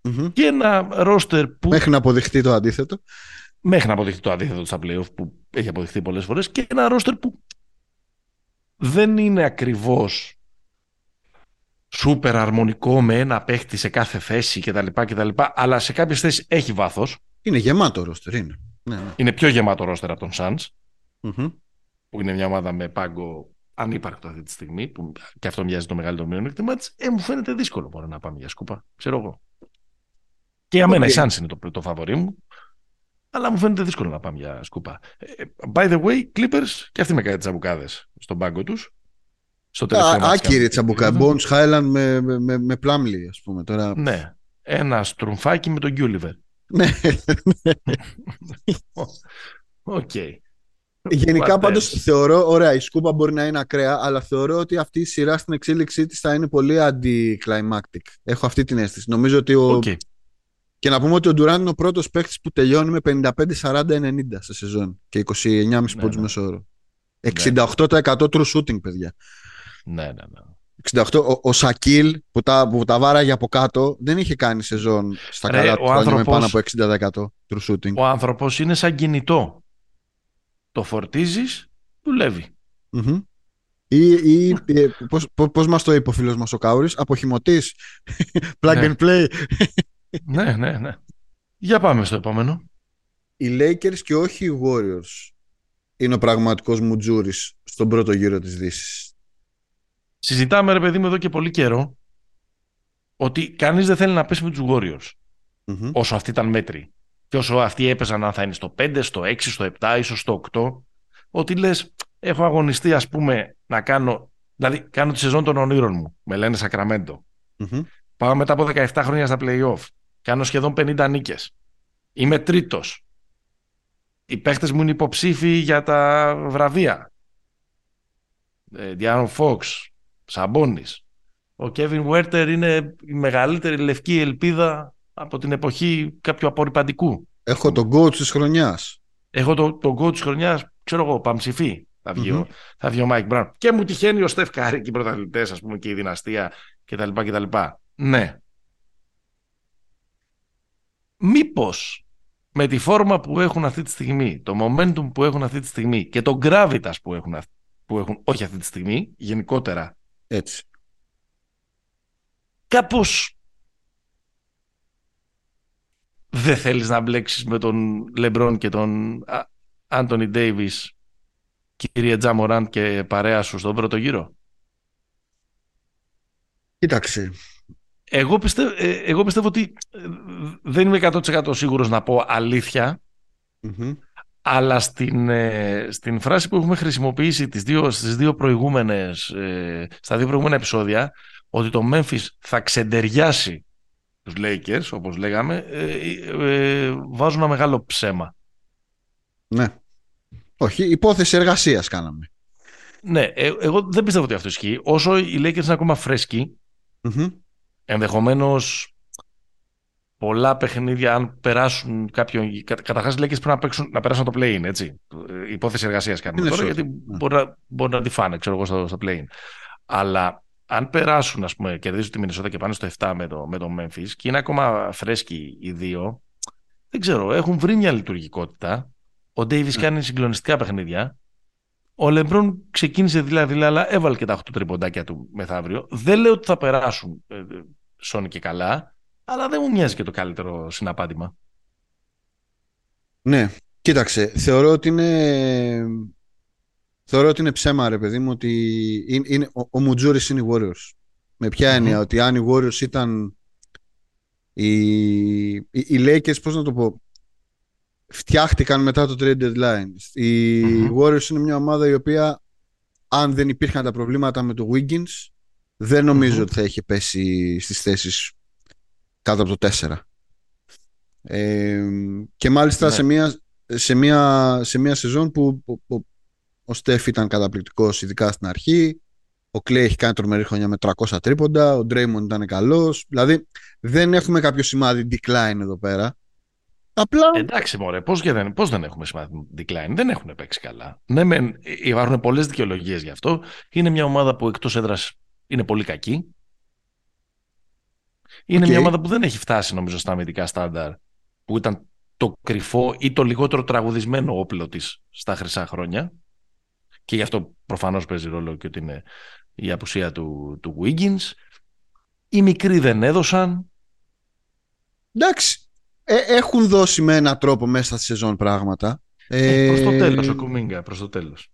Mm-hmm. Και ένα ρόστερ που... Μέχρι να αποδειχτεί το αντίθετο. Μέχρι να αποδειχτεί το αντίθετο στα play-off, που έχει αποδειχτεί πολλές φορές. Και ένα ρόστερ που δεν είναι ακριβώς σούπερ αρμονικό με ένα παίχτη σε κάθε θέση κτλ, κτλ, αλλά σε κάποιες θέσεις έχει βάθος. Είναι γεμάτο ρόστερ, είναι. Ναι, ναι. Είναι πιο γεμάτο ρόστερ από τον Suns, mm-hmm. που είναι μια ομάδα με πάγκο ανύπαρκτο αυτή τη στιγμή, που και αυτό μοιάζει το μεγαλύτερο μειονέκτημά της. Ε, μου φαίνεται δύσκολο μπορεί να πάμε για σκούπα, ξέρω εγώ. Και για okay. μένα η Suns είναι το, το φαβορί μου, αλλά μου φαίνεται δύσκολο να πάμε για σκούπα. By the way, Clippers και αυτοί με κάτι τσαμπουκάδες στον πάγκο τους. Άκυρη τσαμπουκά, Bones Highland με, με, με, με Plumlee, ας πούμε. Τώρα... Ναι, ένα στρουμφάκι με τον Gulliver. Ναι. Okay. Γενικά πάντως θεωρώ, ωραία, η σκούπα μπορεί να είναι ακραία, αλλά θεωρώ ότι αυτή η σειρά στην εξέλιξή της θα είναι πολύ anti-climactic. Έχω αυτή την αίσθηση. Νομίζω ότι ο... okay. Και να πούμε ότι ο Durant είναι ο πρώτος παίκτης που τελειώνει με πενήντα πέντε σαράντα ενενήντα σε σεζόν και είκοσι εννιά κόμμα πέντε ναι, πόντους ναι. μεσόωρο. εξήντα οκτώ τοις εκατό true shooting, παιδιά. Ναι, ναι, ναι. εξήντα οκτώ, ο, ο Σακίλ που τα, που τα βάραγε από κάτω δεν είχε κάνει σεζόν στα Ρε, καλά του χρόνια με πάνω από εξήντα τοις εκατό true shooting. Ο άνθρωπος είναι σαν κινητό. Το φορτίζεις, δουλεύει. Mm-hmm. Ή, ή πώς, πώς μας το είπε ο φίλος μας ο Κάουρης, αποχημωτής, plug ναι. and play. Ναι, ναι, ναι. Για πάμε στο επόμενο. Οι Lakers και όχι οι Warriors είναι ο πραγματικός μουτζούρης στον πρώτο γύρο της Δύσης. Συζητάμε, ρε παιδί μου, εδώ και πολύ καιρό ότι κανείς δεν θέλει να πέσει με τους Warriors. Mm-hmm. Όσο αυτοί ήταν μέτροι. Και όσο αυτοί έπαιζαν, αν θα είναι στο πέντε, στο έξι, στο επτά, ίσως στο οκτώ. Ότι λες, έχω αγωνιστεί, ας πούμε, να κάνω. Δηλαδή, κάνω τη σεζόν των ονείρων μου. Με λένε Sacramento. Mm-hmm. Πάω μετά από δεκαεπτά χρόνια στα play-off. Κάνω σχεδόν πενήντα νίκες. Είμαι τρίτος. οι παίχτες μου είναι υποψήφοι για τα βραβεία. Διάνο Φόξ, Σαμπόνις. Ο Κέβιν Βουέρτερ είναι η μεγαλύτερη λευκή ελπίδα από την εποχή κάποιου απορριπαντικού. Έχω τον coach της χρονιάς. Έχω τον το coach της χρονιάς, ξέρω εγώ, Παμψηφί. Θα βγει, mm-hmm. θα βγει ο Μάικ Μπράουν. Και μου τυχαίνει ο Στεφ Κάρη και οι πρωταθλητές, ας πούμε, και η δυναστεία κτλ. κτλ. Ναι. Μήπως με τη φόρμα που έχουν αυτή τη στιγμή, το momentum που έχουν αυτή τη στιγμή και το gravitas που έχουν, που έχουν όχι αυτή τη στιγμή, γενικότερα. Έτσι. Κάπως δεν θέλεις να μπλέξεις με τον LeBron και τον Anthony Davis, κύριε Ja Morant και παρέα σου, στον πρώτο γύρο. Κοίταξε. Εγώ πιστεύω, εγώ πιστεύω ότι δεν είμαι εκατό τοις εκατό σίγουρος να πω αλήθεια, mm-hmm. αλλά στην, στην φράση που έχουμε χρησιμοποιήσει τις δύο, στις δύο προηγούμενες, στα δύο προηγούμενα επεισόδια, ότι το Memphis θα ξεντεριάσει τους Lakers, όπως λέγαμε, βάζουν ένα μεγάλο ψέμα. Ναι. Όχι, υπόθεση εργασίας κάναμε. Ναι, εγώ δεν πιστεύω ότι αυτό ισχύει. Όσο οι Lakers είναι ακόμα φρέσκοι, mm-hmm. ενδεχομένως πολλά παιχνίδια, αν περάσουν κάποιον. Καταρχάς οι Lakers πρέπει να, παίξουν, να περάσουν το play-in, έτσι. Υπόθεση εργασίας κάνουμε τώρα, γιατί ναι. μπορεί, να, μπορεί να τη φάνε, ξέρω εγώ, στο, στο play-in. Αλλά αν περάσουν, ας πούμε, κερδίζουν τη Μινεσότα και πάνε στο εφτά με το, με το Memphis και είναι ακόμα φρέσκοι οι δύο, δεν ξέρω, έχουν βρει μια λειτουργικότητα. Ο Ντέιβις mm. κάνει συγκλονιστικά παιχνίδια. Ο Λεμπρόν ξεκίνησε δειλά-δειλά, αλλά έβαλε και τα οκτώ τριποντάκια του μεθαύριο. Δεν λέω ότι θα περάσουν ε, Σόνι και καλά, αλλά δεν μου μοιάζει και το καλύτερο συναπάντημα. Ναι, κοίταξε. Θεωρώ ότι είναι, θεωρώ ότι είναι ψέμα, ρε παιδί μου, ότι είναι, είναι, ο, ο Μουτζούρης είναι οι Warriors. Με ποια έννοια, mm. ότι αν οι Warriors ήταν οι, οι, οι Lakers, πώς να το πω, φτιάχτηκαν μετά το trade deadline. Οι mm-hmm. Warriors είναι μια ομάδα η οποία, αν δεν υπήρχαν τα προβλήματα με το Wiggins, δεν νομίζω mm-hmm. ότι θα είχε πέσει στις θέσεις κάτω από το τέσσερα. Ε, και μάλιστα yeah. σε, μια, σε, μια, σε μια σεζόν που, που, που ο Στεφ ήταν καταπληκτικός, ειδικά στην αρχή. Ο Κλέι έχει κάνει τρομερή χρονιά με τριακόσια τρίποντα. Ο Ντρέιμον ήταν καλός. Δηλαδή δεν έχουμε κάποιο σημάδι decline εδώ πέρα. Απλά... Εντάξει, μωρέ, πώς, δεν, πώς δεν έχουμε σημαίνει decline, δεν έχουν παίξει καλά. Ναι, με, υπάρχουν πολλές δικαιολογίες γι' αυτό. Είναι μια ομάδα που εκτός έδρας είναι πολύ κακή. Είναι okay. μια ομάδα που δεν έχει φτάσει, νομίζω, στα αμυντικά στάνταρ, που ήταν το κρυφό ή το λιγότερο τραγουδισμένο όπλο της στα χρυσά χρόνια. Και γι' αυτό προφανώς παίζει ρόλο και ότι είναι η απουσία του, του Wiggins. Οι μικροί δεν έδωσαν. Εντάξει. Ε, έχουν δώσει με έναν τρόπο μέσα στη σεζόν πράγματα. Ε, ε, προς το τέλος ο Κουμίγκα, προς το τέλος.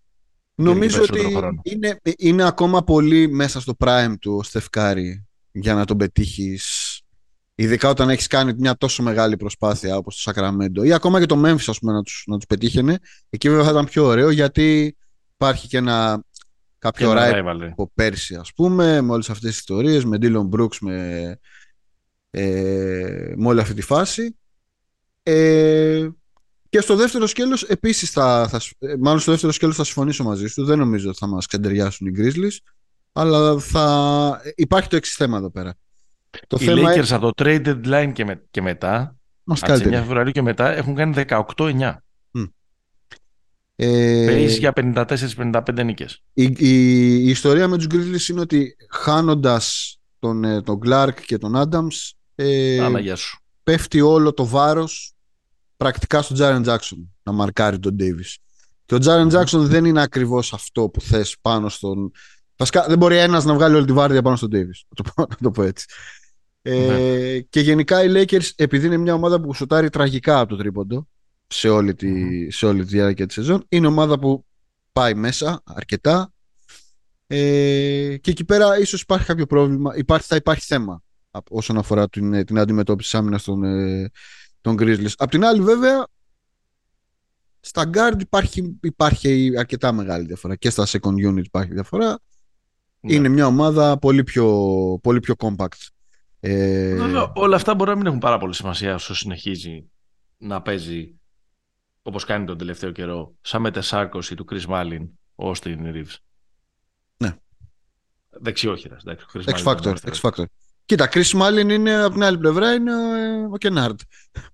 Νομίζω ότι είναι, είναι ακόμα πολύ μέσα στο prime του ο Στεφ Κάρι για να τον πετύχεις. Ειδικά όταν έχεις κάνει μια τόσο μεγάλη προσπάθεια όπως το Σακραμέντο ή ακόμα και το Memphis, ας πούμε, να τους, να τους πετύχαινε. Εκεί βέβαια θα ήταν πιο ωραίο, γιατί υπάρχει και ένα κάποιο rival από πέρσι, ας πούμε, με όλες αυτές τις ιστορίες, με Ντίλον Μπρουξ, με... Ε, με όλη αυτή τη φάση. ε, Και στο δεύτερο σκέλος επίσης θα, θα, μάλλον στο δεύτερο σκέλος θα συμφωνήσω μαζί σου. Δεν νομίζω ότι θα μας ξεντεριάσουν οι Grizzlies, αλλά θα... υπάρχει το εξής θέμα εδώ πέρα. Το οι θέμα Lakers είναι... από το trade deadline και, με, και μετά, μας από τις εννέα Φεβρουαρίου και μετά, έχουν κάνει δεκαοκτώ εννιά mm. ε... Παίζει για πενήντα τέσσερα πενήντα πέντε νίκες. η, η, η ιστορία με τους Grizzlies είναι ότι χάνοντας τον, τον Clark και τον Adams, Ε, πέφτει όλο το βάρος πρακτικά στον Jaren Jackson να μαρκάρει τον Davis. Και ο Jaren Jackson mm-hmm. δεν είναι ακριβώς αυτό που θες πάνω στον... Βασικά δεν μπορεί ένας να βγάλει όλη τη βάρδια πάνω στον Davis, να το πω, να το πω έτσι. Mm-hmm. Ε, και γενικά οι Lakers, επειδή είναι μια ομάδα που σουτάρει τραγικά από το τρίποντο σε όλη τη, mm-hmm. σε όλη τη διάρκεια της σεζόν, είναι ομάδα που πάει μέσα αρκετά. Ε, και εκεί πέρα ίσως υπάρχει κάποιο πρόβλημα, υπάρχει, θα υπάρχει θέμα όσον αφορά την, την αντιμετώπιση της άμυνας των, των Grizzlies. Απ' την άλλη βέβαια στα guard υπάρχει, υπάρχει αρκετά μεγάλη διαφορά και στα second unit υπάρχει διαφορά. Ναι. Είναι μια ομάδα πολύ πιο, πολύ πιο compact. Ε... Όλα αυτά μπορεί να μην έχουν πάρα πολύ σημασία όσο συνεχίζει να παίζει όπως κάνει τον τελευταίο καιρό, σαν μετεσάρκωση του Chris Mullin, ο Austin Reeves. Ναι. Δεξιόχειρας. X-Factor. X-Factor. Κοίτα, Chris Mullin είναι από την άλλη πλευρά, είναι ο Kennard.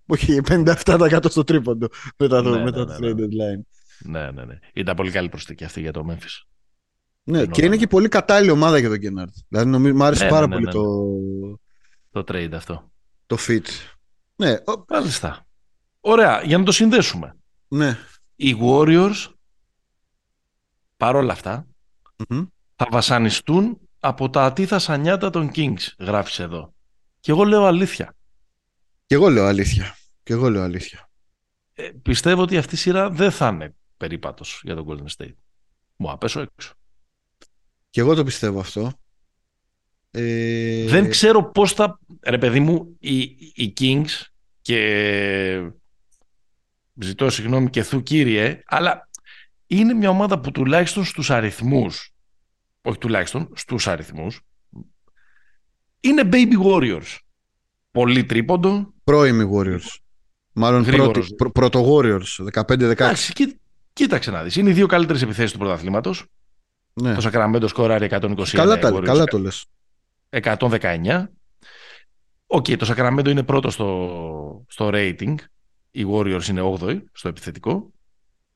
Όχι, πενήντα επτά τοις εκατό στο τρίποντο μετά το, ναι, μετά ναι, το trade deadline. Ναι, ναι, ναι, ναι. Ήταν πολύ καλή προσθήκη αυτή για το Memphis. Ναι, ενώ, και ναι. είναι και πολύ κατάλληλη ομάδα για τον Kennard. Δηλαδή, νομίζω, μου άρεσε ναι, πάρα ναι, πολύ ναι, ναι. το... το trade αυτό. Το fit. Ναι. Μάλιστα. Ωραία, για να το συνδέσουμε. Ναι. Οι Warriors, παρόλα αυτά, mm-hmm. θα βασανιστούν από τα ατίθασα νιάτα των Kings, γράφεις εδώ. Και εγώ λέω αλήθεια. Και εγώ λέω αλήθεια. Και εγώ λέω αλήθεια. Ε, πιστεύω ότι αυτή η σειρά δεν θα είναι περίπατος για τον Golden State. Μου απέσω έξω. Και εγώ το πιστεύω αυτό. Ε... Δεν ξέρω πώς θα... Ρε παιδί μου, οι, οι Kings και... Ζητώ συγγνώμη και θου κύριε, αλλά είναι μια ομάδα που τουλάχιστον στους αριθμούς, όχι τουλάχιστον, στους αριθμούς, είναι baby warriors. Πολύ τρίποντο. Πρώιμοι warriors. Μάλλον πρώτο warriors, δεκαπέντε δεκαέξι. Κοίταξε να δεις, είναι οι δύο καλύτερες επιθέσεις του πρωταθλήματος. Ναι. Το Σακραμέντο σκοράρει εκατόν είκοσι εννέα. Καλά, τα, warriors, καλά το λες. εκατόν δεκαεννέα. Οκ, okay, το Σακραμέντο είναι πρώτο στο, στο rating. Οι Warriors είναι όγδοοι στο επιθετικό.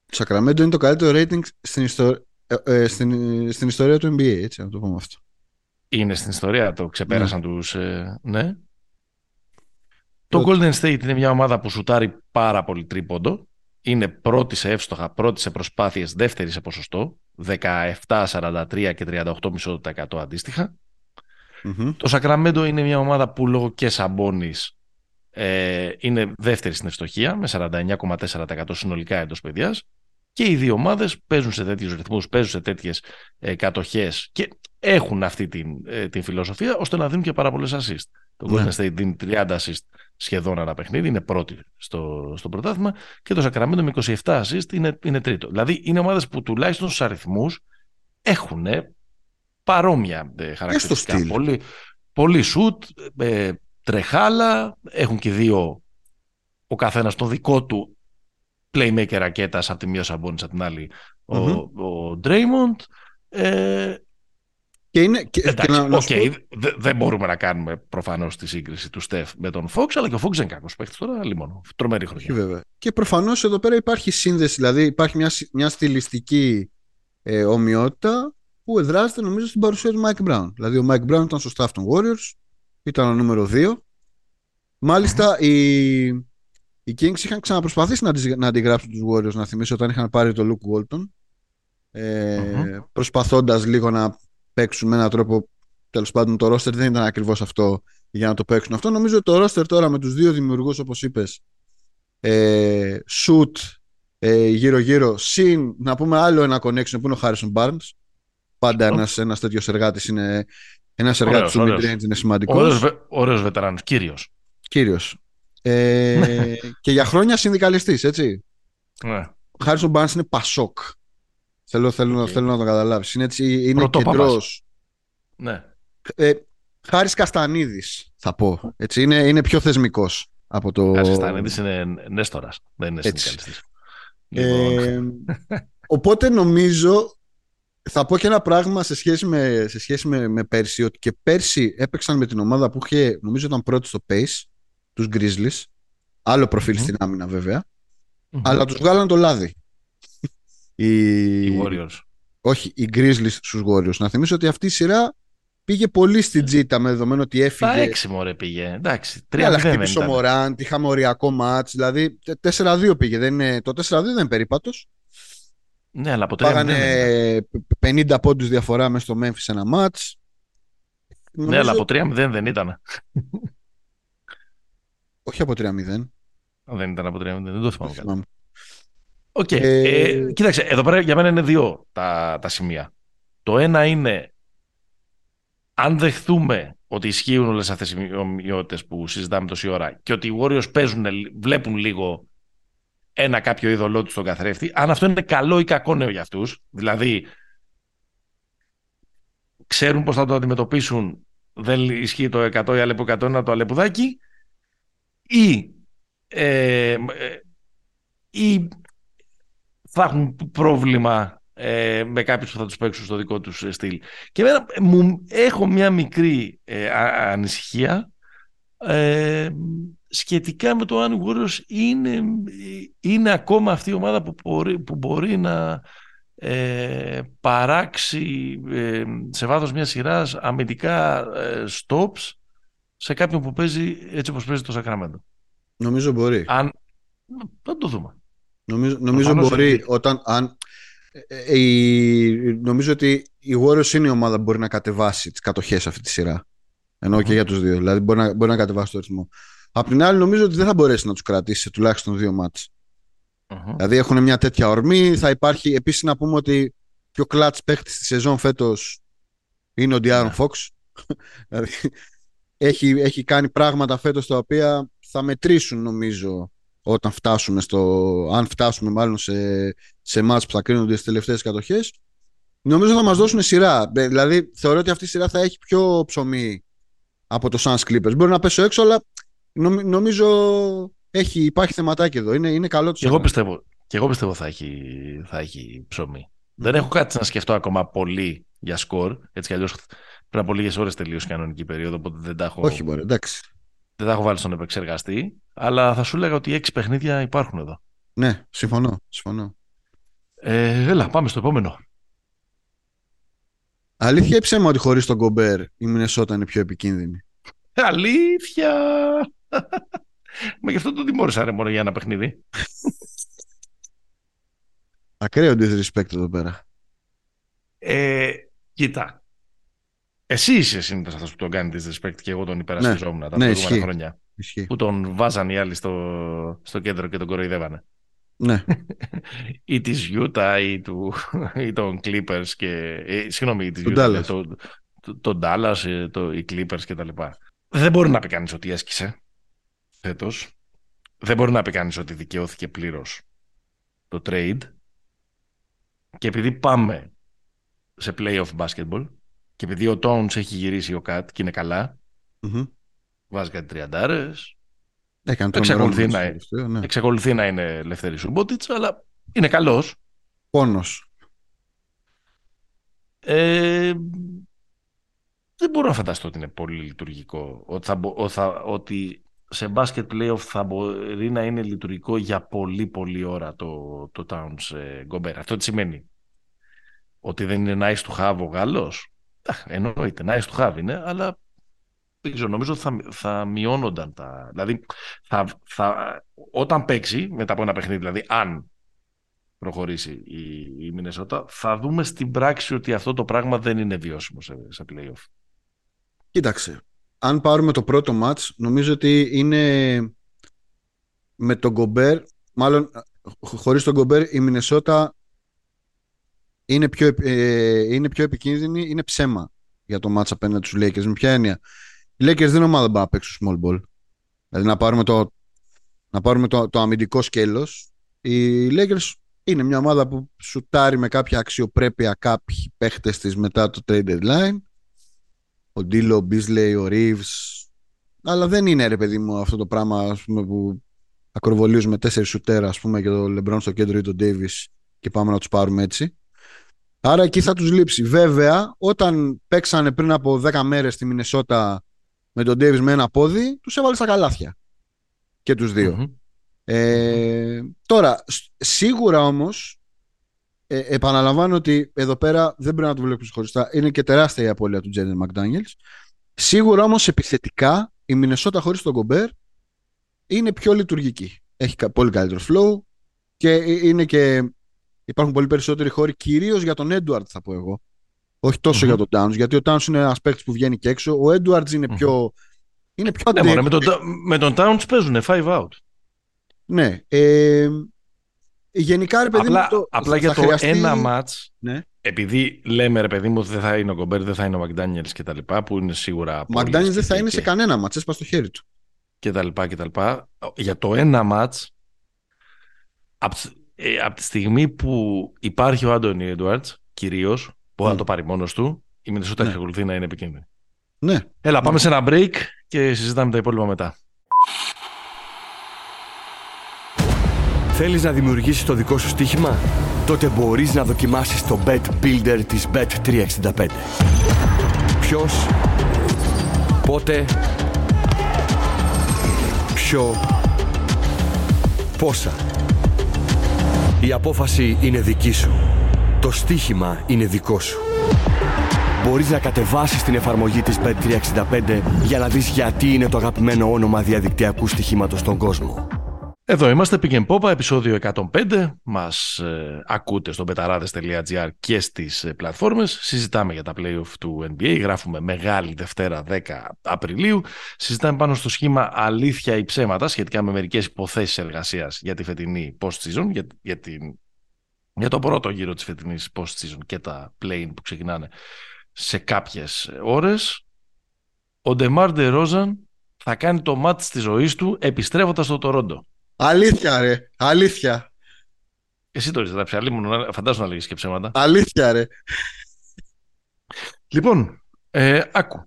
Το Sacramento είναι το καλύτερο rating στην, ιστορ... ε, ε, στην, στην ιστορία του εν μπι έι, έτσι να το πούμε αυτό. Είναι στην ιστορία, το ξεπέρασαν ναι. τους... Ε, ναι. Το Golden το... State είναι μια ομάδα που σουτάρει πάρα πολύ τρίποντο. Είναι πρώτη σε εύστοχα, πρώτη σε προσπάθειες, δεύτερη σε ποσοστό. δεκαεπτά, σαράντα τρία και τριάντα οκτώ κόμμα πέντε τοις εκατό αντίστοιχα. Mm-hmm. Το Sacramento είναι μια ομάδα που λόγω και Σαμπόνης είναι δεύτερη στην ευστοχία με σαράντα εννέα κόμμα τέσσερα τοις εκατό συνολικά εντός παιδιάς και οι δύο ομάδες παίζουν σε τέτοιους ρυθμούς, παίζουν σε τέτοιες ε, κατοχές και έχουν αυτή την, ε, την φιλοσοφία ώστε να δίνουν και πάρα πολλές assist. Το Golden yeah. State δίνει τριάντα assist σχεδόν ανά παιχνίδι, είναι πρώτη στο, στο πρωτάθλημα και το Sacramento με είκοσι επτά assist είναι, είναι τρίτο. Δηλαδή είναι ομάδες που τουλάχιστον στους αριθμούς έχουν παρόμοια ε, χαρακτηριστικά. Πολύ, πολύ shoot, ε, τρεχάλα, έχουν και δύο ο καθένας τον δικό του playmaker ρακέτας, από τη μία ο Σαμπόνης, από την άλλη mm-hmm. ο Ντρέιμοντ. Ε... Και είναι... Και, εντάξει, και να, okay, δε, δεν μπορούμε να κάνουμε προφανώς τη σύγκριση του Στεφ με τον Φόξ, αλλά και ο Φόξ δεν είναι κακός παίκτης τώρα, λίμωνο, τρομερή χρονιά. Βέβαια. Και προφανώς εδώ πέρα υπάρχει σύνδεση, δηλαδή υπάρχει μια, μια στιλιστική ε, ομοιότητα που εδράζεται νομίζω στην παρουσία του Μάικ Μπράουν. Δηλαδή ο Μάικ Μπράουν ήταν σωστά αυτόν Warriors, ήταν ο νούμερο δύο. Μάλιστα mm-hmm. οι, οι Kings είχαν ξαναπροσπαθήσει να, να αντιγράψουν τους Warriors, να θυμίσω, όταν είχαν πάρει τον Luke Walton ε, mm-hmm. προσπαθώντας λίγο να παίξουν με έναν τρόπο. Τέλος πάντων το roster δεν ήταν ακριβώς αυτό για να το παίξουν αυτό. Νομίζω ότι το roster τώρα με τους δύο δημιουργούς όπως είπες ε, shoot ε, γύρω-γύρω, συν να πούμε άλλο ένα connection που είναι ο Harrison Barnes. Πάντα mm-hmm. ένας, ένας τέτοιος εργάτης είναι. Ένας εργάτης του mid-range είναι σημαντικός. Ωραίος βετεράνος, κύριος. Κύριος. Ε, και για χρόνια συνδικαλιστής, έτσι. Ναι. Ο Χάρισον Μπάρνς είναι πασόκ. Θέλω, θέλω, okay. θέλω να τον καταλάβεις. Είναι, έτσι, είναι κεντρός. Ναι. Ε, Χάρης Καστανίδης, θα πω. Έτσι, είναι, είναι πιο θεσμικός από το... Χάρης Καστανίδης είναι νέστορας, δεν είναι συνδικαλιστής. Ε, οπότε νομίζω... Θα πω και ένα πράγμα σε σχέση, με, σε σχέση με, με πέρσι, ότι και πέρσι έπαιξαν με την ομάδα που είχε, νομίζω ήταν πρώτη στο pace, τους Grizzlies, άλλο προφίλ mm-hmm. στην άμυνα βέβαια, mm-hmm. αλλά τους βγάλαν το λάδι. Οι... οι Warriors. Όχι, οι Grizzlies στους Warriors. Να θυμίσω ότι αυτή η σειρά πήγε πολύ στην τζίτα με δεδομένο ότι έφυγε. Τα έξι μωρέ πήγε, εντάξει. τρία μηδέν αλλά χτύπησε ο Μοράντ, είχαμε οριακό μάτς, δηλαδή τέσσερα δύο πήγε, δεν είναι... το τέσσερα δύο δεν είναι περίπατος. Ναι, αλλά πάγανε πενήντα πόντους διαφορά μέσα στο Memphis ένα μάτς. Ναι, νομίζω... αλλά από τρία μηδέν δεν ήταν. Όχι από τρία μηδέν. Δεν ήταν από τρία μηδέν, δεν το θυμάμαι κάτι. Οκ, okay. ε... ε, κοίταξε, εδώ πέρα για μένα είναι δύο τα, τα σημεία. Το ένα είναι, αν δεχθούμε ότι ισχύουν όλες αυτές οι ομοιότητες που συζητάμε τόση ώρα και ότι οι Warriors παίζουν, βλέπουν λίγο ένα κάποιο είδωλό του στον καθρέφτη, αν αυτό είναι καλό ή κακό νέο για αυτούς, δηλαδή ξέρουν πώς θα το αντιμετωπίσουν, δεν ισχύει το εκατό ή αλεπού εκατό ένα το αλεπουδάκι, ή, ε, ή θα έχουν πρόβλημα ε, με κάποιους που θα τους παίξουν στο δικό τους στυλ. Και εμένα, μου, έχω μια μικρή ε, α, ανησυχία ε, σχετικά με το αν οι Warriors είναι, είναι ακόμα αυτή η ομάδα που μπορεί, που μπορεί να ε, παράξει ε, σε βάθος μιας σειράς αμυντικά ε, stops σε κάποιον που παίζει έτσι όπως παίζει το Σακραμέντο. Νομίζω μπορεί. Αν... Θα το δούμε. Νομίζω, νομίζω μπορεί είναι... όταν... Αν, ε, ε, η, νομίζω ότι η Warriors είναι η ομάδα που μπορεί να κατεβάσει τις κατοχές αυτή τη σειρά. Ενώ mm-hmm. και για τους δύο. Δηλαδή μπορεί να, μπορεί να κατεβάσει το ρυθμό. Απ' την άλλη νομίζω ότι δεν θα μπορέσει να τους κρατήσει σε τουλάχιστον δύο μάτς. Mm-hmm. Δηλαδή έχουν μια τέτοια ορμή. Θα υπάρχει επίσης να πούμε ότι πιο κλατς παίχτης στη σεζόν φέτος είναι ο Ντιάρον Φόξ. Δηλαδή... Έχει, έχει κάνει πράγματα φέτος τα οποία θα μετρήσουν νομίζω όταν φτάσουμε στο, αν φτάσουμε μάλλον σε, σε μάτς που θα κρίνονται στις τελευταίες κατοχές. Νομίζω θα μας δώσουν σειρά. Δηλαδή θεωρώ ότι αυτή η σειρά θα έχει πιο ψωμί από το Suns Clippers. Μπορεί να πέσω έξω, αλλά νομίζω έχει, υπάρχει θεματάκι εδώ. Είναι, είναι καλό τους. Και εγώ πιστεύω, και εγώ πιστεύω θα, έχει, θα έχει ψωμί. Δεν έχω κάτι να σκεφτώ ακόμα πολύ για σκορ, έτσι κι αλλιώς... Πριν από λίγες ώρες τελείωσε η κανονική περίοδο, οπότε δεν τα έχω, Όχι, μπορεί, εντάξει. Δεν τα έχω βάλει στον επεξεργαστή. Αλλά θα σου λέγα ότι έξι παιχνίδια υπάρχουν εδώ. Ναι, συμφωνώ. συμφωνώ. Ε, έλα, πάμε στο επόμενο. Αλήθεια ή ψέμα ότι χωρίς τον Gobert η Μινεσότα είναι πιο επικίνδυνη? Αλήθεια! Μα γι' αυτό τον τιμώρησα ρε μόνο για ένα παιχνίδι. Ακραίο disrespect εδώ πέρα. Ε, κοίτα. Εσύ είσαι συνήθως αυτός που τον κάνει disrespect και εγώ τον υπερασπιζόμουν ναι, τα ναι, προηγούμενα ισχύ, χρόνια. Ισχύ. Που τον βάζαν οι άλλοι στο, στο κέντρο και τον κοροϊδεύανε. Ναι. Ή τη Utah ή, του, ή των Clippers και. Ε, συγγνώμη, τον Dallas, το, το, το Dallas το, οι Clippers κτλ. Δεν μπορεί να πει κανείς ότι έσκησε φέτος. Δεν μπορεί να πει κανείς ότι δικαιώθηκε πλήρως το trade. Και επειδή πάμε σε playoff basketball. Και επειδή ο Τόουνς έχει γυρίσει ο Κατ και είναι καλά, mm-hmm. βάζει κάτι τριαντάρες, εξακολουθεί, ναι. εξακολουθεί να είναι ελευθερή Σουμπότιτς, αλλά είναι καλός. Πόνος. Ε, δεν μπορώ να φανταστώ ότι είναι πολύ λειτουργικό, ότι, θα, ότι, θα, ότι σε μπάσκετ playoff θα μπορεί να είναι λειτουργικό για πολύ πολύ ώρα το, το Τόουνς Gobert. Αυτό τι σημαίνει? Ότι δεν είναι nice to have ο Γάλλος? Εννοείται, nice to have είναι, αλλά νομίζω ότι θα, θα μειώνονταν τα. Δηλαδή, θα, θα, όταν παίξει μετά από ένα παιχνίδι, δηλαδή, αν προχωρήσει η, η Μινεσότα, θα δούμε στην πράξη ότι αυτό το πράγμα δεν είναι βιώσιμο σε, σε playoff. Κοίταξε. Αν πάρουμε το πρώτο μάτς, νομίζω ότι είναι με τον Gobert, μάλλον χωρίς τον Gobert, η Μινεσότα. Είναι πιο, ε, είναι πιο επικίνδυνη, είναι ψέμα για το μάτσα απέναντι στους Lakers. Με ποια έννοια? Οι Lakers δεν είναι ομάδα που να παίξουν small ball. Δηλαδή να πάρουμε το, να πάρουμε το, το αμυντικό σκέλος. Οι Lakers είναι μια ομάδα που σουτάρει με κάποια αξιοπρέπεια κάποιοι παίχτες της μετά το trade deadline. Ο Ντίλο, ο Μπίσλεϊ, ο Ρίβς. Αλλά δεν είναι ρε παιδί μου αυτό το πράγμα ας πούμε, που ακροβολίζουμε τέσσερις σουτέρα ας πούμε και το LeBron στο κέντρο ή τον Davis και πάμε να τους πάρουμε έτσι. Άρα εκεί θα τους λείψει. Βέβαια, όταν παίξανε πριν από δέκα μέρες στη Μινεσότα με τον Ντέιβις με ένα πόδι, τους έβαλε στα καλάθια. Και τους δύο. Mm-hmm. Ε, τώρα, σίγουρα όμως, ε, επαναλαμβάνω ότι εδώ πέρα δεν πρέπει να το βλέπουμε χωριστά. Είναι και τεράστια η απώλεια του Τζέιντερ Μακντάνιελς. Σίγουρα όμως, επιθετικά, η Μινεσότα χωρίς τον Gobert είναι πιο λειτουργική. Έχει πολύ καλύτερο flow και είναι και... Υπάρχουν πολύ περισσότεροι χώροι, κυρίως για τον Έντουαρντ, θα πω εγώ. Όχι τόσο mm-hmm. για τον Towns, γιατί ο Towns είναι ένας παίκτης που βγαίνει και έξω. Ο Έντουαρντ είναι πιο. Mm-hmm. Είναι πιο ναι, μωρέ, με, τον, με τον Towns παίζουν five out. Ναι. Ε, γενικά ρε παιδί απλά, μου. Το, απλά θα, για θα το χρειαστεί... ένα μάτς. Ναι. Επειδή λέμε ρε παιδί μου ότι δεν θα είναι ο Gobert, δεν θα είναι ο McDaniels κτλ. Που είναι σίγουρα. Ο McDaniels δεν θα είναι σε κανένα μάτς. Έσπα στο χέρι του. Κτλ. Για το ένα μάτς. Ε, από τη στιγμή που υπάρχει ο Άντονι Έντουαρντς, κυρίως, που θα mm. το πάρει μόνος του, η Μινεσότα ναι. εξακολουθεί να είναι επικίνδυνη. Ναι. Έλα, πάμε ναι. σε ένα break και συζητάμε τα υπόλοιπα μετά. Θέλεις να δημιουργήσεις το δικό σου στοίχημα? Τότε μπορείς να δοκιμάσεις το Bet Builder της μπετ τριακόσια εξήντα πέντε. Ποιος, πότε, ποιο, πόσα. Η απόφαση είναι δική σου. Το στοίχημα είναι δικό σου. Μπορείς να κατεβάσεις την εφαρμογή της μπετ τριακόσια εξήντα πέντε για να δεις γιατί είναι το αγαπημένο όνομα διαδικτυακού στοιχήματος στον κόσμο. Εδώ είμαστε, Pick 'n' Popa, επεισόδιο εκατόν πέντε. Μας ε, ακούτε στο betarades.gr και στις ε, πλατφόρμες. Συζητάμε για τα play-off του εν μπι έι. Γράφουμε Μεγάλη Δευτέρα δέκα Απριλίου. Συζητάμε πάνω στο σχήμα αλήθεια ή ψέματα σχετικά με μερικές υποθέσεις εργασίας για τη φετινή post-season, για, για, την, για το πρώτο γύρο της φετινής post-season και τα play-in που ξεκινάνε σε κάποιες ώρες. Ο DeMar DeRozan θα κάνει το match της ζωής του επιστρέφοντας στο Τορόντο. Αλήθεια ρε, αλήθεια. Εσύ το ρίξατε, αλλήμουν, φαντάζομαι να λέγεις και ψέματα. Αλήθεια ρε. Λοιπόν, ε, άκου.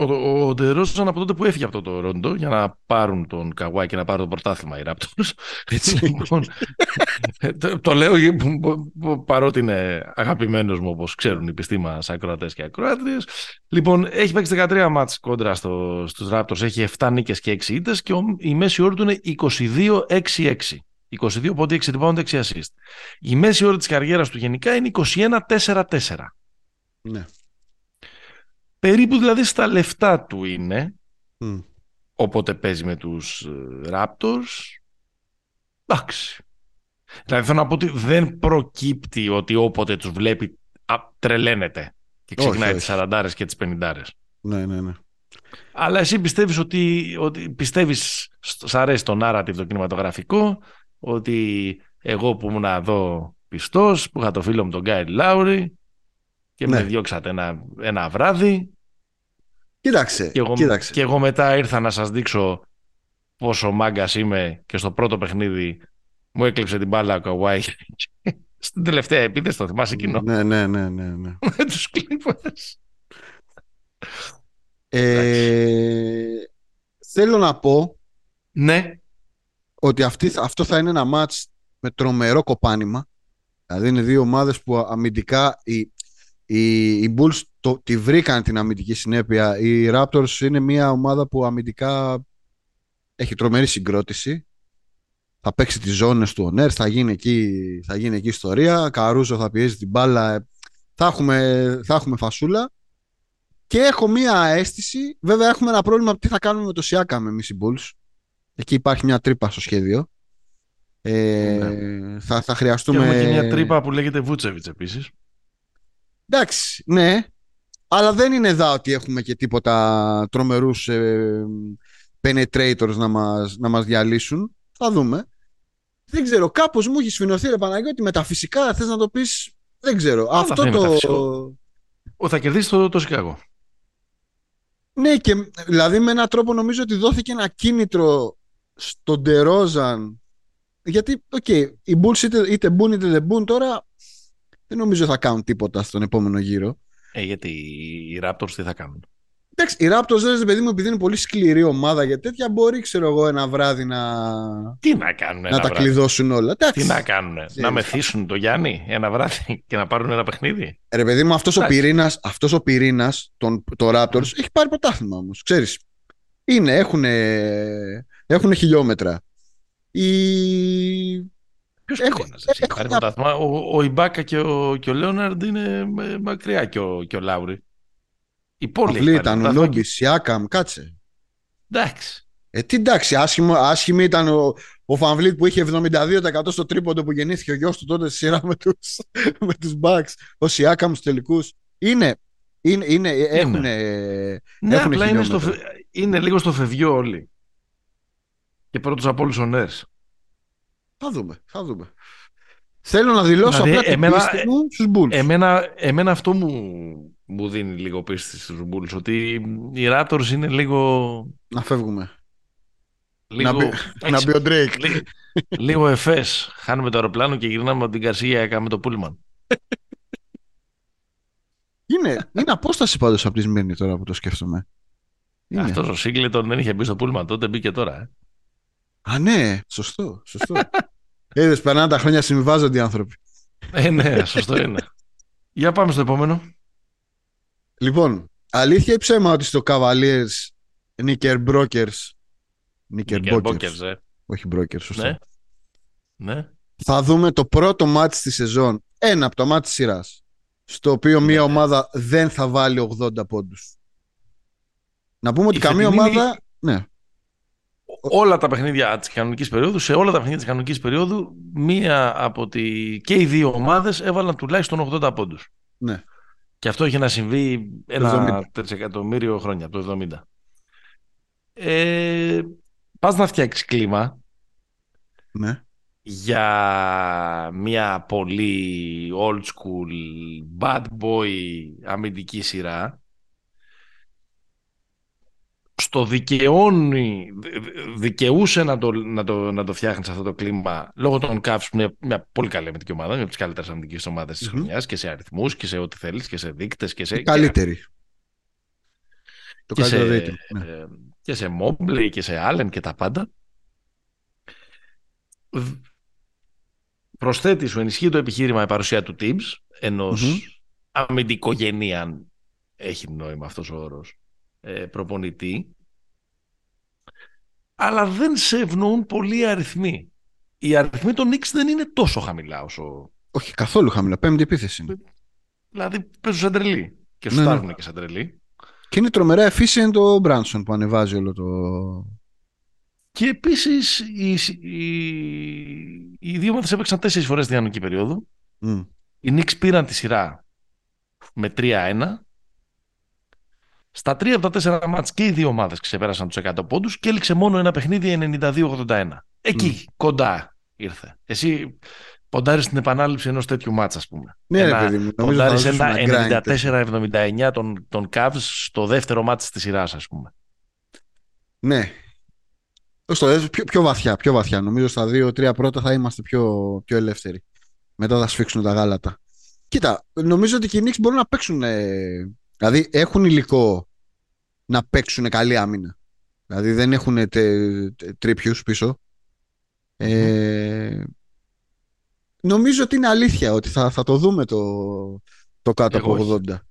Ο, ο, ο DeRozan από τότε που έφυγε από το Τορόντο για να πάρουν τον Καουάι και να πάρουν το πρωτάθλημα οι Raptors. Έτσι λοιπόν, το, το λέω παρότι είναι αγαπημένος μου, όπως ξέρουν οι επιστήμονες ακροατές και ακροάτριες. Λοιπόν, έχει παίξει δεκατρία μάτς κόντρα στο, στους Raptors, έχει εφτά νίκες και έξι ήττες και ο, η μέση ώρα του είναι είκοσι δύο έξι έξι. είκοσι δύο πόντοι, έξι rebound, έξι assist. Η μέση ώρα της καριέρας του γενικά είναι είκοσι ένα τέσσερα τέσσερα. Ναι. Περίπου δηλαδή στα λεφτά του είναι, mm. οπότε παίζει με τους Raptors. Εντάξει. Δηλαδή θέλω να πω ότι δεν προκύπτει ότι όποτε τους βλέπει α, τρελαίνεται και ξεκινάει τις σαραντάρες και τις πενηντάρες. Ναι, ναι, ναι. Αλλά εσύ πιστεύεις ότι, ότι πιστεύεις, σ' αρέσει το narrative, το κινηματογραφικό, ότι εγώ που ήμουν εδώ πιστός, που είχα το φίλο μου τον Γκάιλ Λάουρι, και ναι. με διώξατε ένα, ένα βράδυ. Κοίταξε και, εγώ, κοίταξε. και εγώ μετά ήρθα να σας δείξω πόσο μάγκας είμαι και στο πρώτο παιχνίδι μου έκλεψε την μπάλα ο Καουάι. Στην τελευταία επίθεση, το θυμάσαι κοινό. Ναι, ναι, ναι. ναι, ναι. Με τους Clippers. Ε, θέλω να πω ναι. ότι αυτή, αυτό θα είναι ένα μάτς με τρομερό κοπάνημα. Δηλαδή είναι δύο ομάδες που αμυντικά... Η, Οι, οι Bulls το, τη βρήκαν την αμυντική συνέπεια. Οι Raptors είναι μια ομάδα που αμυντικά έχει τρομερή συγκρότηση. Θα παίξει τις ζώνες του on air, θα γίνει εκεί, θα γίνει εκεί ιστορία. Καρούζο θα πιέζει την μπάλα. Θα έχουμε, θα έχουμε φασούλα. Και έχω μια αίσθηση, βέβαια έχουμε ένα πρόβλημα, τι θα κάνουμε με το Siakam εμείς οι Bulls. Εκεί υπάρχει μια τρύπα στο σχέδιο. Ε, ναι. θα, θα χρειαστούμε... Και έχουμε και μια τρύπα που λέγεται Vucevic επίσης. Εντάξει, ναι, αλλά δεν είναι εδώ ότι έχουμε και τίποτα τρομερούς ε, penetrators να μας, να μας διαλύσουν. Θα δούμε. Δεν ξέρω, κάπως μου έχει σφινωθεί, ρε Παναγιώτη, ότι μεταφυσικά θες να το πεις, δεν ξέρω. Αλλά αυτό το... Θα κερδίσει το, το Σικάγο. Ναι, και δηλαδή με έναν τρόπο νομίζω ότι δόθηκε ένα κίνητρο στον DeRozan. Γιατί, οκ, okay, οι Bulls είτε, είτε μπουν είτε δεν μπουν τώρα... Δεν νομίζω θα κάνουν τίποτα στον επόμενο γύρο. Ε, γιατί οι Raptors τι θα κάνουν. Εντάξει, οι Raptors δεν είναι, παιδί μου, επειδή είναι πολύ σκληρή ομάδα για τέτοια, μπορεί, ξέρω εγώ, ένα βράδυ να. Τι να κάνουν, να τα βράδυ. Κλειδώσουν όλα. Εντάξει. Τι να κάνουν, Λέβαια. Να μεθύσουν το Γιάννη ένα βράδυ και να πάρουν ένα παιχνίδι. Ρε, παιδί μου, αυτός Εντάξει. ο πυρήνας, αυτός ο πυρήνας των το Raptors mm. έχει πάρει πρωτάθλημα όμως. Ξέρεις. Είναι, έχουν, έχουν χιλιόμετρα. Οι. Ποιος έχω, πέρας, έχω, έχω, έχω... Ο, ο Ιμπάκα και ο, ο Λέοναρντ είναι μακριά και ο, και ο Λάουρι. Η πόλη Αυλή, ήταν ο Λόγκης, Σιάκαμ, κάτσε. Εντάξει. Ε, τι εντάξει, άσχημο, άσχημη ήταν ο, ο Φανβλίτ που είχε εβδομήντα δύο τοις εκατό στο τρίποντο που γεννήθηκε ο γιος του τότε στη σειρά με τους, με τους Bucks. Ο Σιάκαμ στους τελικούς. Είναι, είναι, είναι, έχουν, είναι. Έχουν, ναι, έχουν απλά είναι, στο, είναι λίγο στο φευγείο όλοι. Και πρώτος από όλους ο Νέρς. Θα δούμε, θα δούμε. Θέλω να δηλώσω δηλαδή, απλά εμένα, την πίστη μου στους Bulls. Εμένα, εμένα αυτό μου, μου δίνει λίγο πίστη στους Bulls, ότι οι Raptors είναι λίγο... Να φεύγουμε. Λίγο... Να, μπει, έτσι, να μπει ο Drake. Λίγο, λίγο εφές. Χάνουμε το αεροπλάνο και γυρνάμε από την Καρσία με το Πούλμαν. Είναι, είναι απόσταση πάντως από τη Σμύρνη τώρα που το σκέφτομαι. Είναι. Αυτός ο Σίγκλετον δεν είχε μπει στο Πούλμαν τότε, μπήκε τώρα. Ε. Α, ναι, σωστό, σωστό. Είδες, περνάνε τα χρόνια, συμβιβάζονται οι άνθρωποι. Ε, ναι, σωστό είναι. Για πάμε στο επόμενο. Λοιπόν, αλήθεια ή ψέμα ότι στο Cavaliers Knickerbockers. Knickerbockers, ε. Όχι Brokers, σωστό. Ναι. Ναι. Θα δούμε το πρώτο μάτς της σεζόν, ένα από τα μάτς της σειράς, στο οποίο ναι. μια ομάδα δεν θα βάλει ογδόντα πόντους. Να πούμε ότι η καμία φετινή... ομάδα... Ναι. Όλα τα παιχνίδια της κανονικής περίοδου, σε όλα τα παιχνίδια της κανονικής περίοδου, μία από τη... και οι δύο ομάδες έβαλαν τουλάχιστον ογδόντα πόντους. Ναι. Και αυτό είχε να συμβεί ένα τρισεκατομμύριο χρόνια, από το εβδομήντα. Ε, πας να φτιάξεις κλίμα ναι. για μια πολύ old school, bad boy αμυντική σειρά. Στο δικαιώνει, δικαιούσε να το, να το, να το φτιάχνεις αυτό το κλίμα λόγω των Cavs, μια, μια πολύ καλή αμυντική ομάδα, μια από τις καλύτερες αμυντικές ομάδες της mm-hmm. χρονιάς και σε αριθμούς και σε ό,τι θέλεις και σε δείκτες και σε... Η καλύτερη. Και, το και, σε, ναι. και σε Mobley και σε Allen και τα πάντα. Προσθέτει σου, ενισχύει το επιχείρημα η παρουσία του Tibbs, ενός mm-hmm. αμυντικογενή, αν έχει νόημα αυτός ο όρος, προπονητή, αλλά δεν σε ευνοούν πολλοί αριθμοί. Οι αριθμοί των Knicks δεν είναι τόσο χαμηλά όσο... Όχι, καθόλου χαμηλά. Πέμπτη επίθεση είναι. Δηλαδή παίζουν σαν τρελή και σου στάρουν ναι, ναι. και σαν τρελή. Και είναι τρομερά efficient ο Μπράνσον που ανεβάζει όλο το... Και επίσης οι, οι, οι δύο μάθες έπαιξαν τέσσερις φορές τη διανοική περίοδο. Mm. Οι Knicks πήραν τη σειρά με τρία ένα. Στα τρία από τα τέσσερα μάτς και οι δύο ομάδες ξεπέρασαν τους εκατό πόντους και έληξε μόνο ένα παιχνίδι ενενήντα δύο ογδόντα ένα. Εκεί mm. κοντά ήρθε. Εσύ ποντάρεις την επανάληψη ενός τέτοιου μάτς, ας πούμε. Ναι, ένα, ρε παιδί μου. Ποντάρεις ένα ενενήντα τέσσερα εβδομήντα εννιά των, των Cavs στο δεύτερο μάτς της σειράς, ας πούμε. Ναι. Πιο, πιο βαθιά, πιο βαθιά. Νομίζω στα δύο τρία πρώτα θα είμαστε πιο, πιο ελεύθεροι. Μετά θα σφίξουν τα γάλατα. Κοίτα, νομίζω ότι οι Knicks μπορούν να παίξουν. Ε... Δηλαδή έχουν υλικό να παίξουν καλή άμυνα. Δηλαδή δεν έχουν τρίπιους πίσω. Ε, νομίζω ότι είναι αλήθεια ότι θα, θα το δούμε το, το κάτω εγώ από ογδόντα. Όχι.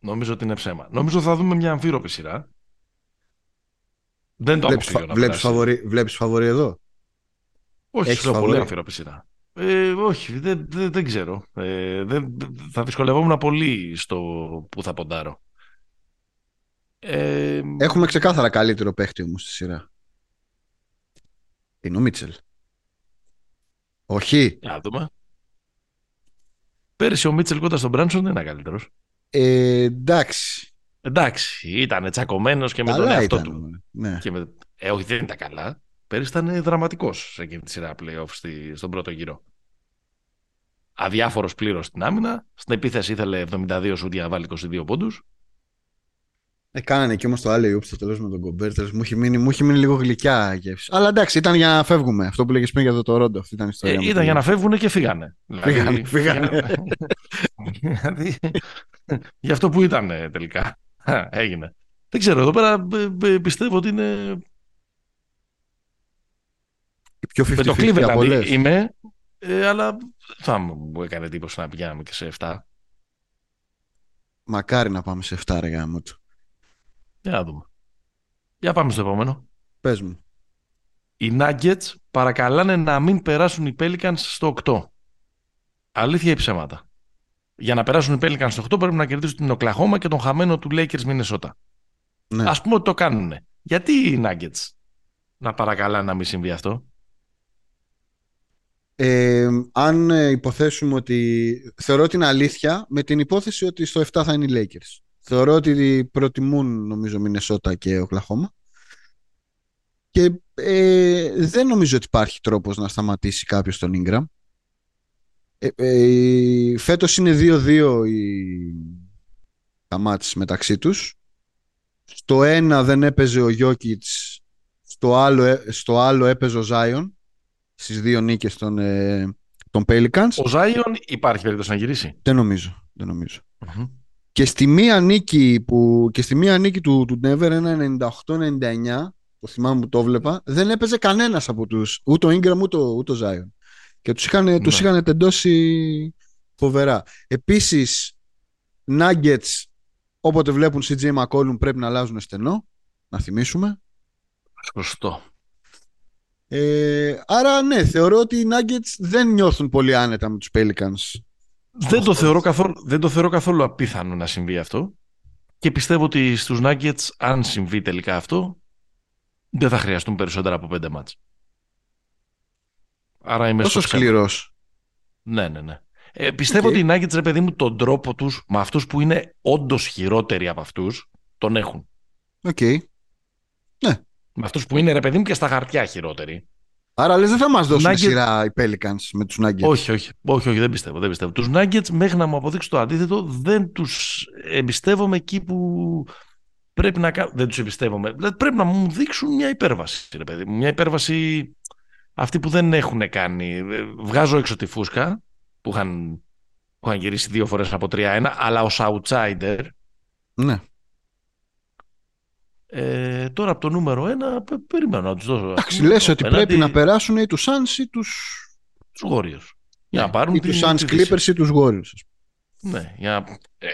Νομίζω ότι είναι ψέμα. Νομίζω θα δούμε μια αμφίροπη σειρά. Δεν το αποκλείω να περάσει. Βλέπεις φαβορί εδώ. Όχι, έχεις πολύ αμφίροπη σειρά. Ε, όχι, δεν, δεν, δεν ξέρω. Ε, δεν, θα δυσκολευόμουν πολύ στο που θα ποντάρω. Ε, Έχουμε ξεκάθαρα καλύτερο παίχτη όμως στη σειρά. Είναι ο Μίτσελ. Όχι. Να δούμε. Πέρυσι ο Μίτσελ κοντά στον Μπράνσον δεν ήταν καλύτερος. Ε, εντάξει. Εντάξει, ήταν τσακωμένος και με καλά τον εαυτό ήταν, του. Ναι. Και με... Ε, όχι, δεν ήταν καλά. Πέρυσι ήταν δραματικός σε εκείνη τη σειρά play-off στη, στον πρώτο γύρο. Αδιάφορος πλήρως στην άμυνα. Στην επίθεση ήθελε εβδομήντα δύο σούτια, βάλει είκοσι δύο πόντους. Ε, κάνανε και όμως το άλλο Ιούψ στο τέλος με τον Gobert. Μου έχει μείνει, μείνει λίγο γλυκιά γεύση. Αλλά εντάξει, ήταν για να φεύγουμε. Αυτό που λέγες πριν για το Τορόντο. Ήταν, ε, ήταν για, για να φεύγουν και φύγανε. Φύγανε. φύγανε. δηλαδή, για αυτό που ήταν τελικά. Έγινε. Δεν ξέρω, εδώ πέρα πιστεύω ότι είναι. Πιο πενήντα πενήντα το Cleveland είμαι, ε, αλλά θα μου έκανε εντύπωση να πηγαίναμε και σε επτά. Μακάρι να πάμε σε επτά, ρε γάμο του. Για να δούμε. Για πάμε στο επόμενο. Πες μου. Οι Nuggets παρακαλάνε να μην περάσουν οι Pelicans στο οκτώ. Αλήθεια ή ψέματα? Για να περάσουν οι Pelicans στο οκτώ πρέπει να κερδίσουν την Οκλαχώμα και τον χαμένο του Lakers Minnesota. Ναι. Ας πούμε ότι το κάνουν. Γιατί οι Nuggets να παρακαλάνε να μην συμβεί αυτό? Ε, αν υποθέσουμε ότι θεωρώ την αλήθεια με την υπόθεση ότι στο επτά θα είναι οι Lakers. Θεωρώ ότι προτιμούν νομίζω Μινεσότα και Οκλαχώμα και ε, δεν νομίζω ότι υπάρχει τρόπος να σταματήσει κάποιος τον Ingram. ε, ε, Φέτος είναι δύο δύο οι... τα μάτς μεταξύ τους. Στο ένα δεν έπαιζε ο Jokic, στο άλλο, στο άλλο έπαιζε ο Zion. Στις δύο νίκες των, ε, των Pelicans. Ο Zion υπάρχει περίπτωση να γυρίσει? Δεν νομίζω, δεν νομίζω. Mm-hmm. Και στη μία νίκη, που, και στη μία νίκη του, του Denver, ένα ενενήντα οκτώ ενενήντα εννιά, το θυμάμαι που το βλέπα, δεν έπαιζε κανένας από τους, ούτε ο Ingram ούτε ο Zion. και τους είχαν, ναι. τους είχαν τεντώσει φοβερά. Επίσης, Nuggets, όποτε βλέπουν σι τζέι McCollum πρέπει να αλλάζουν στενό, να θυμίσουμε. Σωστό. Ε, άρα ναι, θεωρώ ότι οι Nuggets δεν νιώθουν πολύ άνετα με τους Pelicans. Δεν το, θεωρώ καθόλου, δεν το θεωρώ καθόλου απίθανο να συμβεί αυτό. Και πιστεύω ότι στους Nuggets, αν συμβεί τελικά αυτό, δεν θα χρειαστούν περισσότερα από πέντε μάτς. Άρα είμαι τόσο σκληρός. Ναι, ναι, ναι. Ε, πιστεύω okay. ότι οι Nuggets, ρε παιδί μου, τον τρόπο τους, με αυτούς που είναι όντως χειρότεροι από αυτούς, τον έχουν. Οκ. Okay. Ναι. Με αυτούς που είναι, ρε παιδί μου, και στα χαρτιά χειρότεροι. Άρα λες δεν θα μας δώσουν Nuggets... σειρά οι Pelicans με τους Nuggets. Όχι, όχι, όχι, όχι δεν, πιστεύω, δεν πιστεύω. Τους Nuggets μέχρι να μου αποδείξει το αντίθετο δεν τους εμπιστεύομαι εκεί που πρέπει να κάνουν. Δεν τους εμπιστεύομαι. Δηλαδή πρέπει να μου δείξουν μια υπέρβαση, ρε παιδί μου. Μια υπέρβαση αυτή που δεν έχουν κάνει. Βγάζω έξω τη φούσκα που είχαν, που είχαν γυρίσει δύο φορές από τρία ένα, αλλά ως outsider. Ναι. Ε, τώρα από το νούμερο ένα περίμενα να τους δώσω. Εντάξει, λες ότι πέναντι... πρέπει να περάσουν ή τους Suns ή τους Warriors. Για να πάρουν ή τους Suns Clippers ή τους Warriors. Ναι, για να... ε,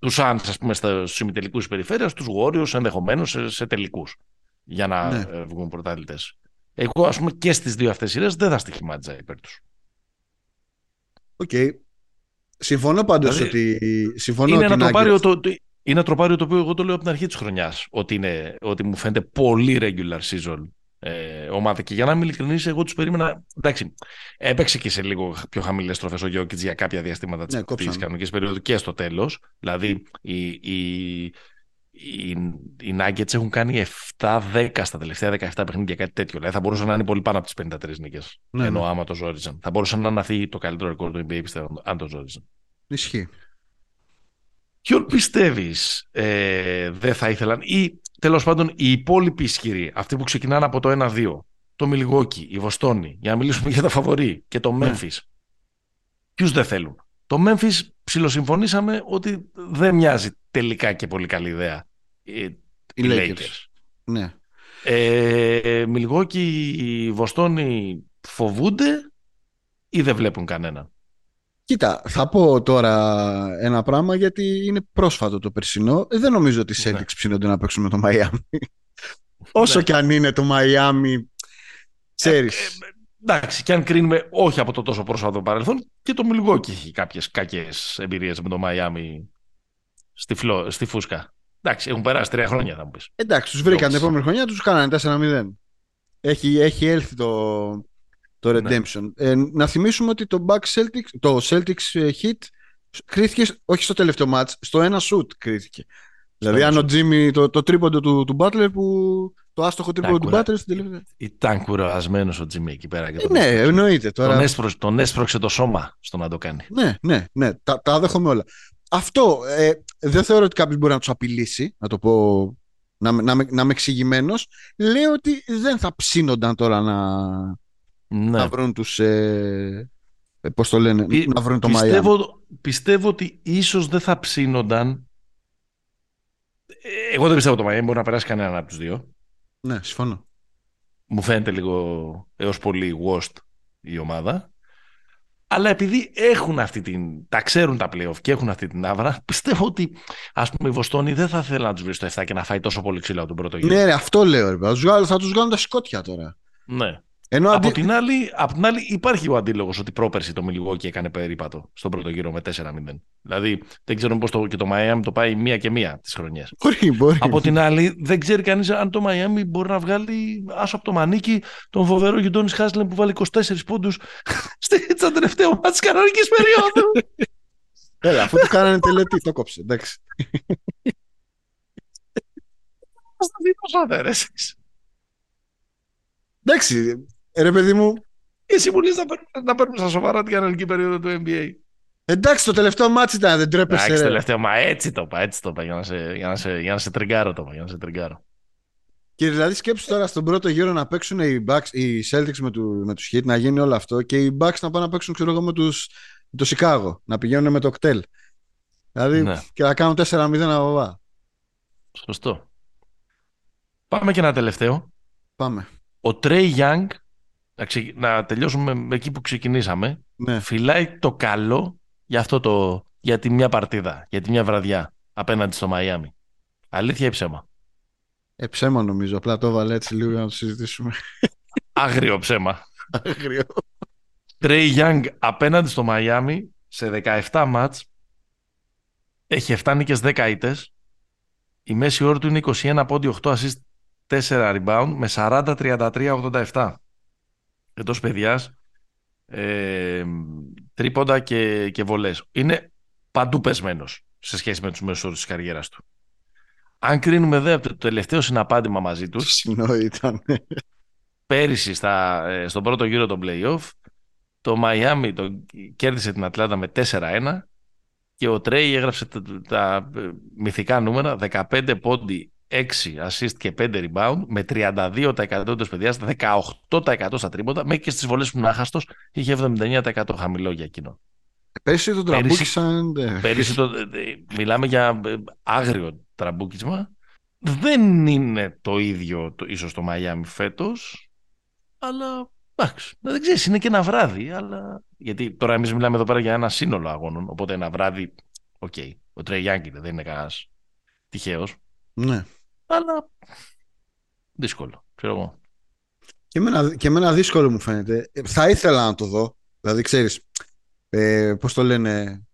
τους Suns, ας πούμε, στους ημιτελικούς περιφέρειας, τους Warriors ενδεχομένως σε, σε τελικούς. Για να ναι. βγουν πρωταθλητές. Εγώ, ας πούμε, και στις δύο αυτές σειρές δεν θα στοιχημάτιζα υπέρ τους. Οκ. Okay. Συμφωνώ πάντως δηλαδή, ότι. Συμφωνώ είναι ότι ένα τροπάριο το. Είναι τροπάριο το οποίο εγώ το λέω από την αρχή της χρονιάς ότι, είναι, ότι μου φαίνεται πολύ regular season ε, ομάδα και για να είμαι ειλικρινής εγώ τους περίμενα, εντάξει, έπαιξε και σε λίγο πιο χαμηλές στροφές ο Jokic για κάποια διαστήματα της, ναι, της κανονικής περίοδου και στο τέλος δηλαδή οι, οι, οι, οι Nuggets έχουν κάνει επτά δέκα στα τελευταία δεκαεπτά παιχνίδια κάτι τέτοιο, δηλαδή θα μπορούσαν να είναι πολύ πάνω από τις πενήντα τρεις νίκες, ναι, ενώ ναι. άμα το ζόριζαν θα μπορούσαν να αναθεί το καλύτερο record του εν μπι έι πιστεύω, αν το ζόριζαν. Ισχύει. Ποιον πιστεύεις ε, δεν θα ήθελαν ή τέλος πάντων οι υπόλοιποι ισχυροί, αυτοί που ξεκινάνε από το ένα δύο, το Μιλγόκι, η Βοστόνη, για να μιλήσουμε για τα φαβορί και το Memphis. Mm. Ποιους δεν θέλουν. Το Memphis ψιλοσυμφωνήσαμε ότι δεν μοιάζει τελικά και πολύ καλή ιδέα. Οι, οι Lakers. Lakers. Ναι. Ε, Μιλγόκι, η Βοστόνη φοβούνται ή δεν βλέπουν κανέναν. Κοίτα, θα πω τώρα ένα πράγμα γιατί είναι πρόσφατο το περσινό. Δεν νομίζω ότι οι Celtics ναι. ψήνονται να παίξουν με το Miami. Όσο ναι. και αν είναι το Miami, ξέρεις. Ε, ε, εντάξει, και αν κρίνουμε όχι από το τόσο πρόσφατο παρελθόν, και το Milwaukee έχει κάποιες κακές εμπειρίες με το Miami στη, φλό, στη φούσκα. Εντάξει, έχουν περάσει τρία χρόνια θα μου πεις. Εντάξει, τους βρήκαν την επόμενη χρονιά, τους κάνανε τέσσερα μηδέν. Έχει, έχει έλθει το... το Redemption. Ναι. Ε, να θυμίσουμε ότι το Bucks Celtics, το Celtics Heat κρίθηκε, όχι στο τελευταίο μάτς, στο ένα shoot κρίθηκε. Δηλαδή, αν ο Jimmy, το, το τρίποντο του, του Butler, που, το άστοχο τρίποντο του Butler στην τελευταία. Ήταν κουρασμένος ο Jimmy εκεί πέρα. Και το ναι, ναι, εννοείται. Τώρα... Τον, έσπρωξε, τον έσπρωξε το σώμα στο να το κάνει. Ναι, ναι, ναι. Τα, τα δέχομαι όλα. Αυτό ε, δεν θεωρώ ότι κάποιος μπορεί να τους απειλήσει, να το πω, να, να, να, να είμαι εξηγημένος. Λέω ότι δεν θα ψήνονταν τώρα να. Ναι. Να βρουν τους ε, πώς το λένε Πι, να βρουν το πιστεύω, Miami. Πιστεύω ότι ίσως δεν θα ψήνονταν. Εγώ δεν πιστεύω το Miami μπορεί να περάσει κανέναν από τους δύο. Ναι, συμφωνώ. Μου φαίνεται λίγο έως πολύ worst η ομάδα. Αλλά επειδή έχουν αυτή την, τα ξέρουν τα playoff και έχουν αυτή την άβρα, πιστεύω ότι ας πούμε η Βοστόνη δεν θα θέλει να τους βρει στο επτά και να φάει τόσο πολύ ξύλο από τον πρώτο γύρο. Ναι, αυτό λέω ρε, θα τους βγάλουν τα σκότια τώρα. Ναι. Ενώ από, αντι... την άλλη, από την άλλη υπάρχει ο αντίλογος ότι πρόπερση το Milwaukee έκανε περίπατο στον πρώτο γύρο με τέσσερα μηδέν. Δηλαδή δεν ξέρω πώς το, και το Miami το πάει μία και μία τις χρονιές. Μπορεί, μπορεί. Από την άλλη δεν ξέρει κανείς αν το Miami μπορεί να βγάλει άσο από το μανίκι τον φοβερό Γιουντόνις Χάσλεμ που βάλει είκοσι τέσσερις πόντους στα τελευταία μάτια της κανονικής περίοδου. Έλα, αφού του κάνανε τελετή το κόψε, εντάξει. Εντάξει, ρε παιδί μου. Εσύ μου λες να παίρνουμε, να παίρνουμε στα σοβαρά την κανονική περίοδο του εν μπι έι. Εντάξει, το τελευταίο μάτσι ήταν, δεν τρέπεσαι. Εντάξει, το τελευταίο, μα έτσι το είπα, έτσι το είπα, για να σε, για να σε, για να σε τριγκάρω το είπα, για να σε τριγκάρω. Και δηλαδή σκέψου τώρα στον πρώτο γύρο να παίξουν οι, Bucks, οι Celtics με, του, με τους Heat, να γίνει όλο αυτό και οι Bucks να πάνε να παίξουν ξέρω εγώ με, τους, με το Chicago, να πηγαίνουν με το κτέλ. Δηλαδή ναι. και να κάνουν τέσσερα μηδέν αβαβά. Σωστό. Πάμε και ένα τελευταίο. Πάμε. Ο Trey Young να, ξε... να τελειώσουμε εκεί που ξεκινήσαμε. Ναι. Φυλάει το καλό για, αυτό το... για τη μια παρτίδα, για τη μια βραδιά απέναντι στο Μαϊάμι. Αλήθεια ή ψέμα? Ε, ψέμα νομίζω. Απλά το έβαλε έτσι λίγο για να το συζητήσουμε. Άγριο ψέμα. Άγριο. Τρέι Γιάνγκ απέναντι στο Μαϊάμι σε δεκαεπτά μάτς έχει επτά νίκες, δέκα ήττες. Η μέση όρο του είναι είκοσι ένα πόντι, οκτώ assist, τέσσερα rebound με σαράντα τριάντα τρία ογδόντα επτά. Εντός παιδιάς, ε, τρίποντα και, και βολές. Είναι παντού πεσμένος σε σχέση με τους μέσους όρους της καριέρας του. Αν κρίνουμε δε από το τελευταίο συναπάντημα μαζί τους, Συνόη ήταν πέρυσι στα, στον πρώτο γύρο των play-off, το Μαϊάμι το κέρδισε την Ατλάντα με τέσσερα ένα και ο Τρέι έγραψε τα, τα μυθικά νούμερα δεκαπέντε πόντι, έξι assist και πέντε rebound με τριάντα δύο τοις εκατό της παιδιάς, δεκαοκτώ τοις εκατό στα τρίποτα, μέχρι και στις βολές που είναι άχαστος είχε εβδομήντα εννέα τοις εκατό χαμηλό για εκείνο. Πέρυσι το τραμπούκησαν. Πέρυσι το, μιλάμε για άγριο τραμπούκισμα. Δεν είναι το ίδιο το, ίσως το Μαϊάμι φέτος, αλλά εντάξει, δεν ξέρεις, είναι και ένα βράδυ, αλλά... γιατί τώρα εμείς μιλάμε εδώ πέρα για ένα σύνολο αγώνων, οπότε ένα βράδυ, οκ, okay, ο Τρέι Γιάνγκ δεν είναι κανένας τυχαίος. Ναι. Αλλά δύσκολο, ξέρω εγώ. Και εμένα, και εμένα δύσκολο μου φαίνεται. Θα ήθελα να το δω, δηλαδή ξέρεις, ε, πώς το λένε,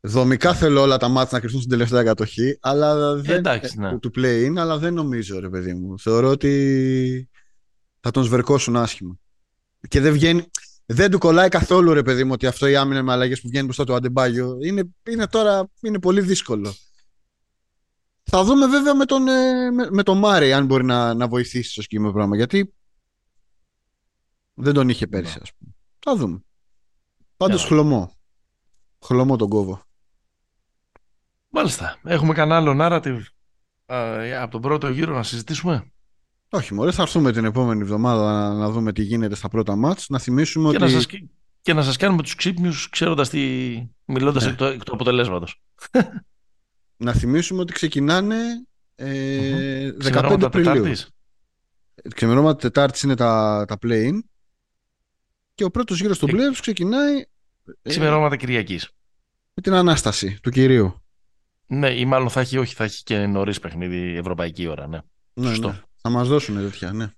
δομικά θέλω όλα τα μάτια να κρυφθούν στην τελευταία κατοχή, αλλά δεν, εντάξει, ναι, του play-in, αλλά δεν νομίζω, ρε παιδί μου. Θεωρώ ότι θα τον σβερκώσουν άσχημα. Και δεν βγαίνει, δεν του κολλάει καθόλου, ρε παιδί μου, ότι αυτό η άμυνα με αλλαγές που βγαίνει μπροστά του Αντεμπάγιο είναι, είναι τώρα, είναι πολύ δύσκολο. Θα δούμε βέβαια με τον, με, με τον Μάρεϊ αν μπορεί να, να βοηθήσει στο συγκεκριμένο πράγμα, γιατί δεν τον είχε πέρυσι, ας πούμε. Θα δούμε. Πάντως yeah. χλωμό. Χλωμό τον κόβω. Μάλιστα. Έχουμε κανένα άλλο narrative ε, από τον πρώτο γύρο να συζητήσουμε? Όχι μωρέ, θα έρθουμε την επόμενη εβδομάδα να, να δούμε τι γίνεται στα πρώτα μάτς, να θυμίσουμε και ότι... Να σας, και να σας κάνουμε τους ξύπνιους ξέροντας τι... μιλώντας yeah. εκ, το, εκ του αποτελέσματος. Να θυμίσουμε ότι ξεκινάνε ε, mm-hmm. δεκαπέντε Απριλίου. Ξεμερώματα Τετάρτης είναι τα, τα play-in και ο πρώτος γύρος των playoffs ξεκινάει... Ξημερώματα ε, Κυριακής. Με την Ανάσταση του Κυρίου. Ναι, ή μάλλον θα έχει, όχι, θα έχει και νωρίς παιχνίδι ευρωπαϊκή ώρα, ναι. Ναι, σωστό. Ναι. Θα μας δώσουν τέτοια, ναι.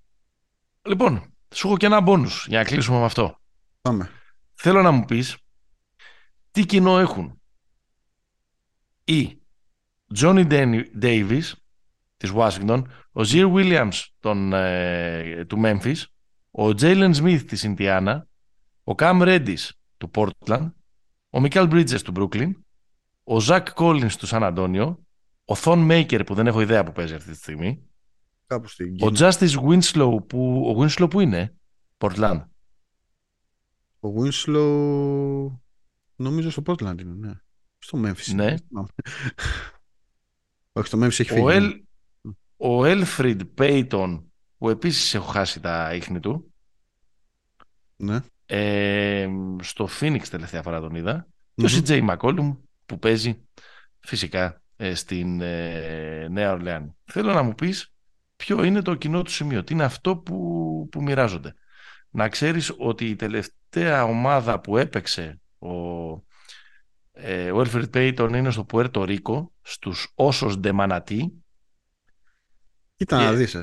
Λοιπόν, σου έχω και ένα μπόνους για να κλείσουμε με αυτό. Πάμε. Θέλω να μου πεις τι κοινό έχουν οι Johnny Davis της Washington, ο Zier Williams τον, ε, του Memphis, ο Jalen Smith της Indiana, ο Cam Reddish του Portland, ο Michael Bridges του Brooklyn, ο Zach Collins του San Antonio, ο Thon Maker που δεν έχω ιδέα που παίζει αυτή τη στιγμή, κάπου στην ο Justice Winslow που... Ο Winslow που είναι? Portland. Ο Winslow νομίζω στο Portland είναι, ναι. Στο Memphis. Ναι. Όχι, στο Memphis έχει φύγει. Ο, Ελ... ο Elfrid Payton που επίσης έχω χάσει τα ίχνη του. Ναι. Ε, στο Phoenix τελευταία φορά τον είδα. Mm-hmm. Και ο σι τζέι McCollum που παίζει φυσικά ε, στην ε, Νέα Ορλεάνη. Θέλω να μου πεις ποιο είναι το κοινό του σημείο, τι είναι αυτό που, που μοιράζονται. Να ξέρεις ότι η τελευταία ομάδα που έπαιξε ο, ε, ο Elfrid Payton είναι στο Πουέρτο Ρίκο, στους Όσος Ντε Μανατί. Κοίτα να δεις.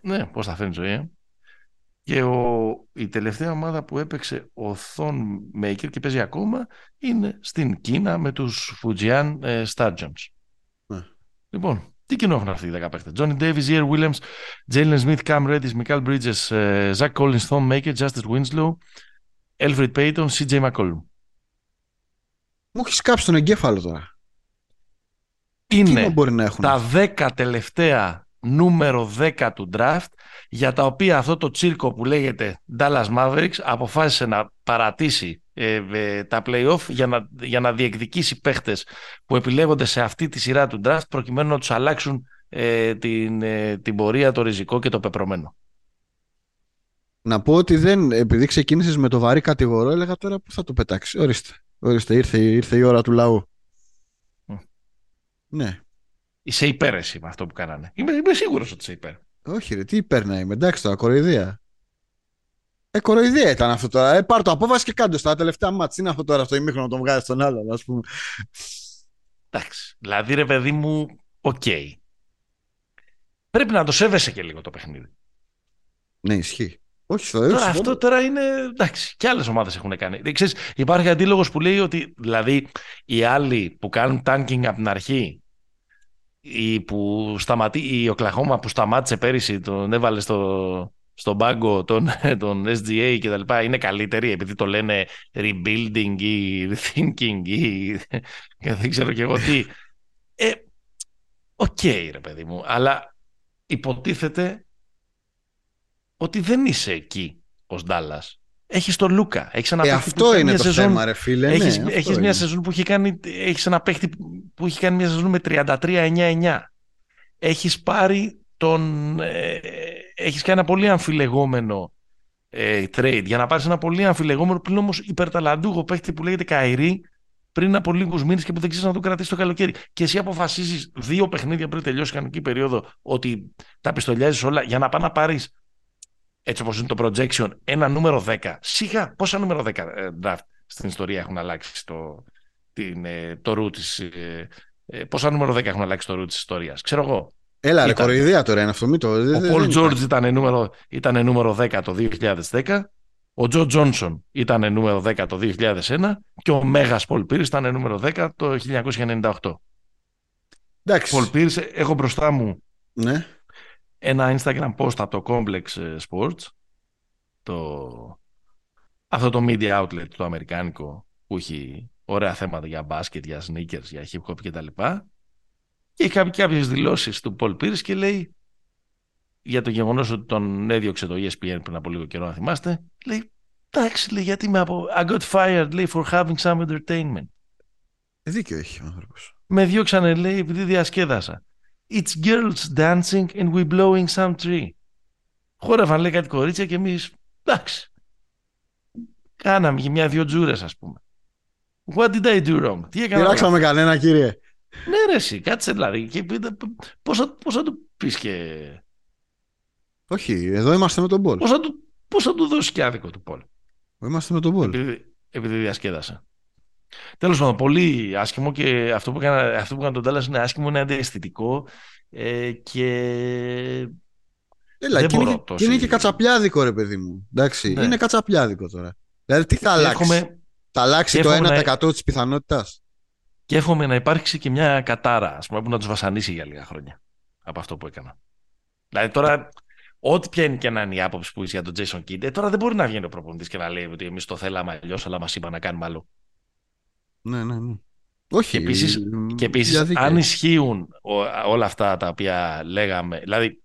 Ναι, πώς θα φέρνει η ζωή. Ε. Και ο, η τελευταία ομάδα που έπαιξε ο Thon Maker και παίζει ακόμα είναι στην Κίνα με τους Fujian ε, Sturgeons. Ναι. Λοιπόν, τι κοινό έχουν αυτοί οι δέκα παίκτες? Johnny Davis, Zier Williams, Jalen Smith, Cam Reddish, Michael Bridges, Zach Collins, Thon Maker, Justice Winslow, Elfrid Payton, σι τζέι McCollum. Μου έχεις κάψει τον εγκέφαλο τώρα. Είναι μπορεί να έχουν τα δέκα τελευταία νούμερο δέκα του draft, για τα οποία αυτό το τσίρκο που λέγεται Dallas Mavericks αποφάσισε να παρατήσει ε, ε, τα play-off για να, για να διεκδικήσει παίχτες που επιλέγονται σε αυτή τη σειρά του draft προκειμένου να τους αλλάξουν ε, την, ε, την πορεία, το ριζικό και το πεπρωμένο. Να πω ότι δεν, επειδή ξεκίνησες με το βαρύ κατηγορό, έλεγα τώρα που θα το πετάξει. Ορίστε, ορίστε ήρθε, ήρθε η ώρα του λαού. Mm. Ναι. Είσαι υπέρ εσύ με αυτό που κάνανε? Είμαι, είμαι σίγουρος ότι είσαι υπέρ. Όχι ρε, τι υπέρ να είμαι, εντάξει τώρα, κοροϊδία. Ε, κοροϊδία ήταν αυτό τώρα. Ε, πάρ' το απόφαση και κάντο στα τελευταία μάτς. Είναι αυτό τώρα στο ημίχρονο να τον βγάζει στον άλλον, ας πούμε. Εντάξει. Δηλαδή, ρε παιδί μου, οκ. Okay. Πρέπει να το σέβεσαι και λίγο το παιχνίδι. Ναι, ισχύει. Όχι, θα τώρα, αυτό τώρα είναι. Εντάξει, και άλλες ομάδες έχουν κάνει. Ξέρεις, υπάρχει αντίλογος που λέει ότι δηλαδή οι άλλοι που κάνουν tanking από την αρχή, η, που σταματή, η Οκλαχώμα που σταμάτησε πέρυσι, τον έβαλε στο, στον πάγκο τον, τον ες τζι έι κτλ. Είναι καλύτεροι επειδή το λένε rebuilding ή rethinking ή δεν ξέρω και εγώ τι. Ε, οκ, okay, ρε παιδί μου, αλλά υποτίθεται ότι δεν είσαι εκεί ως Ντάλλας. Έχεις τον Λούκα. Έχεις ένα ε, αυτό είναι το σεζόν... θέμα, ρε φίλε. Έχεις, ναι, έχεις μια σεζόν που έχει κάνει... Έχεις ένα παίχτη που έχει κάνει μια σεζόν με τριάντα τρία εννιά εννιά. Έχεις πάρει τον... Ε, έχεις κάνει ένα πολύ αμφιλεγόμενο ε, trade για να πάρεις ένα πολύ αμφιλεγόμενο πλέον όμως υπερταλαντούχο παίχτη που λέγεται Καϊρή πριν από λίγους μήνες και που δεν ξέρεις να το κρατήσεις το καλοκαίρι. Και εσύ αποφασίζεις δύο παιχνίδια πριν τελειώσει η κανονική περίοδο ότι τα πιστολιάζεις όλα για να πά να πάρεις. Έτσι όπως είναι το projection, ένα νούμερο δέκα. Σίγα, πόσα νούμερο δέκα ε, draft στην ιστορία έχουν αλλάξει το, την, ε, το ρου της... Ε, ε, πόσα νούμερο δέκα έχουν αλλάξει το ρου της ιστορίας. Ξέρω εγώ. Έλα ρε, κοροϊδία τώρα είναι αυτό. Μη το, ο Πολ Τζόρτζ ήταν νούμερο, ήταν νούμερο δέκα το δύο χιλιάδες δέκα. Ο Τζο Τζόνσον ήταν νούμερο δέκα το δύο χιλιάδες ένα. Και ο Μέγας Πολ Πίρς ήταν νούμερο δέκα το χίλια εννιακόσια ενενήντα οκτώ. Εντάξει. Πολ Πίρς, έχω μπροστά μου... Ναι. Ένα Instagram post από το Complex Sports, το... αυτό το media outlet το αμερικάνικο που έχει ωραία θέματα για μπάσκετ, για sneakers, για hip hop κτλ. Και έχει κάποιες δηλώσεις του Πολ Πίρς και λέει για το γεγονός ότι τον έδιωξε το ι ες πι εν πριν από λίγο καιρό, να θυμάστε. Λέει, εντάξει, λέει, γιατί με από... I got fired, λέει, for having some entertainment. Δίκιο έχει ο άνθρωπος. Με διώξανε, λέει, επειδή διασκέδασα. It's girls dancing and we blowing some tree. Χόρευαν, λέει, κάτι κορίτσια και εμείς, εντάξει, κάναμε για μια-δυο τζούρες, ας πούμε. What did I do wrong? Τι έκανα? Πειράξαμε κανένα, κύριε? Ναι ρε εσύ, κάτσε δηλαδή. Πώς θα, πώς θα του πεις και... Όχι, εδώ είμαστε με τον Πολ. Πώς θα του, πώς θα του δώσεις και άδικο του Πολ? Είμαστε με τον Πολ. Επειδή, επειδή διασκέδασα. Τέλος πάντων, πολύ άσχημο και αυτό που έκανε, αυτό που έκανε τον Ντάλλας είναι άσχημο, είναι αντιαισθητικό ε, και Έλα, δεν και μπορώ είναι, τόσο... είναι και κατσαπλιάδικο ρε παιδί μου, εντάξει, ναι. Είναι κατσαπλιάδικο τώρα. Δηλαδή τι θα Έχομαι... αλλάξει, θα αλλάξει το ένα τοις εκατό να... της πιθανότητας. Και εύχομαι να υπάρξει και μια κατάρα, ας πούμε, που να τους βασανίσει για λίγα χρόνια από αυτό που έκανα. Δηλαδή τώρα... Ό,τι πιάνει και να είναι η άποψη που είσαι για τον Jason Kidd, ε, τώρα δεν μπορεί να βγαίνει ο προπονητής και να λέει ότι εμείς το θέλαμε αλλιώς, αλλά μας είπα να κάνουμε άλλο. Ναι, ναι, ναι. Όχι, και επίσης, και επίσης αν ισχύουν όλα αυτά τα οποία λέγαμε, δηλαδή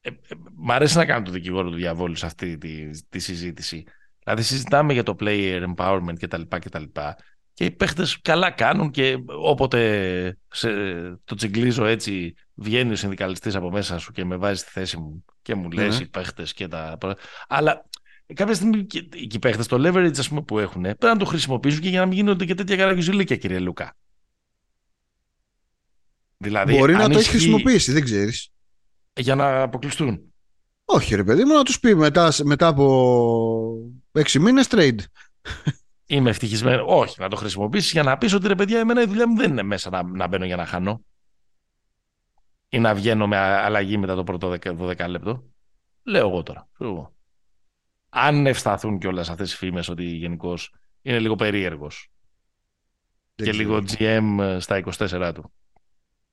ε, ε, μ' αρέσει να κάνω το δικηγόρο του διαβόλου σε αυτή τη, τη συζήτηση. Δηλαδή συζητάμε για το player empowerment και τα λοιπά και τα λοιπά, και οι παίχτες καλά κάνουν και όποτε σε, το τσιγκλίζω έτσι βγαίνει ο συνδικαλιστής από μέσα σου και με βάζει στη θέση μου και μου λες mm-hmm. οι παίχτες και τα... Αλλά... Κάποια στιγμή και οι παίχτες το leverage, ας πούμε, που έχουν πρέπει να το χρησιμοποιήσουν και για να μην γίνονται και τέτοια καραγιουζιλίκια, κύριε Λούκα. Δηλαδή, μπορεί να το έχει χρησιμοποιήσει, δεν ξέρεις. Για να αποκλειστούν. Όχι, ρε παιδί μου, να τους πει μετά, μετά από έξι μήνες trade. Είμαι ευτυχισμένο. Όχι, να το χρησιμοποιήσει για να πει ότι ρε παιδιά, εμένα η δουλειά μου δεν είναι μέσα να, να μπαίνω για να χάνω. Ή να βγαίνω με αλλαγή μετά το πρώτο δώδεκα λεπτό. Λέω εγώ τώρα. Εγώ. Αν ευσταθούν κιόλας αυτές οι φήμες ότι γενικώς είναι λίγο περίεργος και ξέρω. Λίγο τζι εμ στα είκοσι τέσσερα του.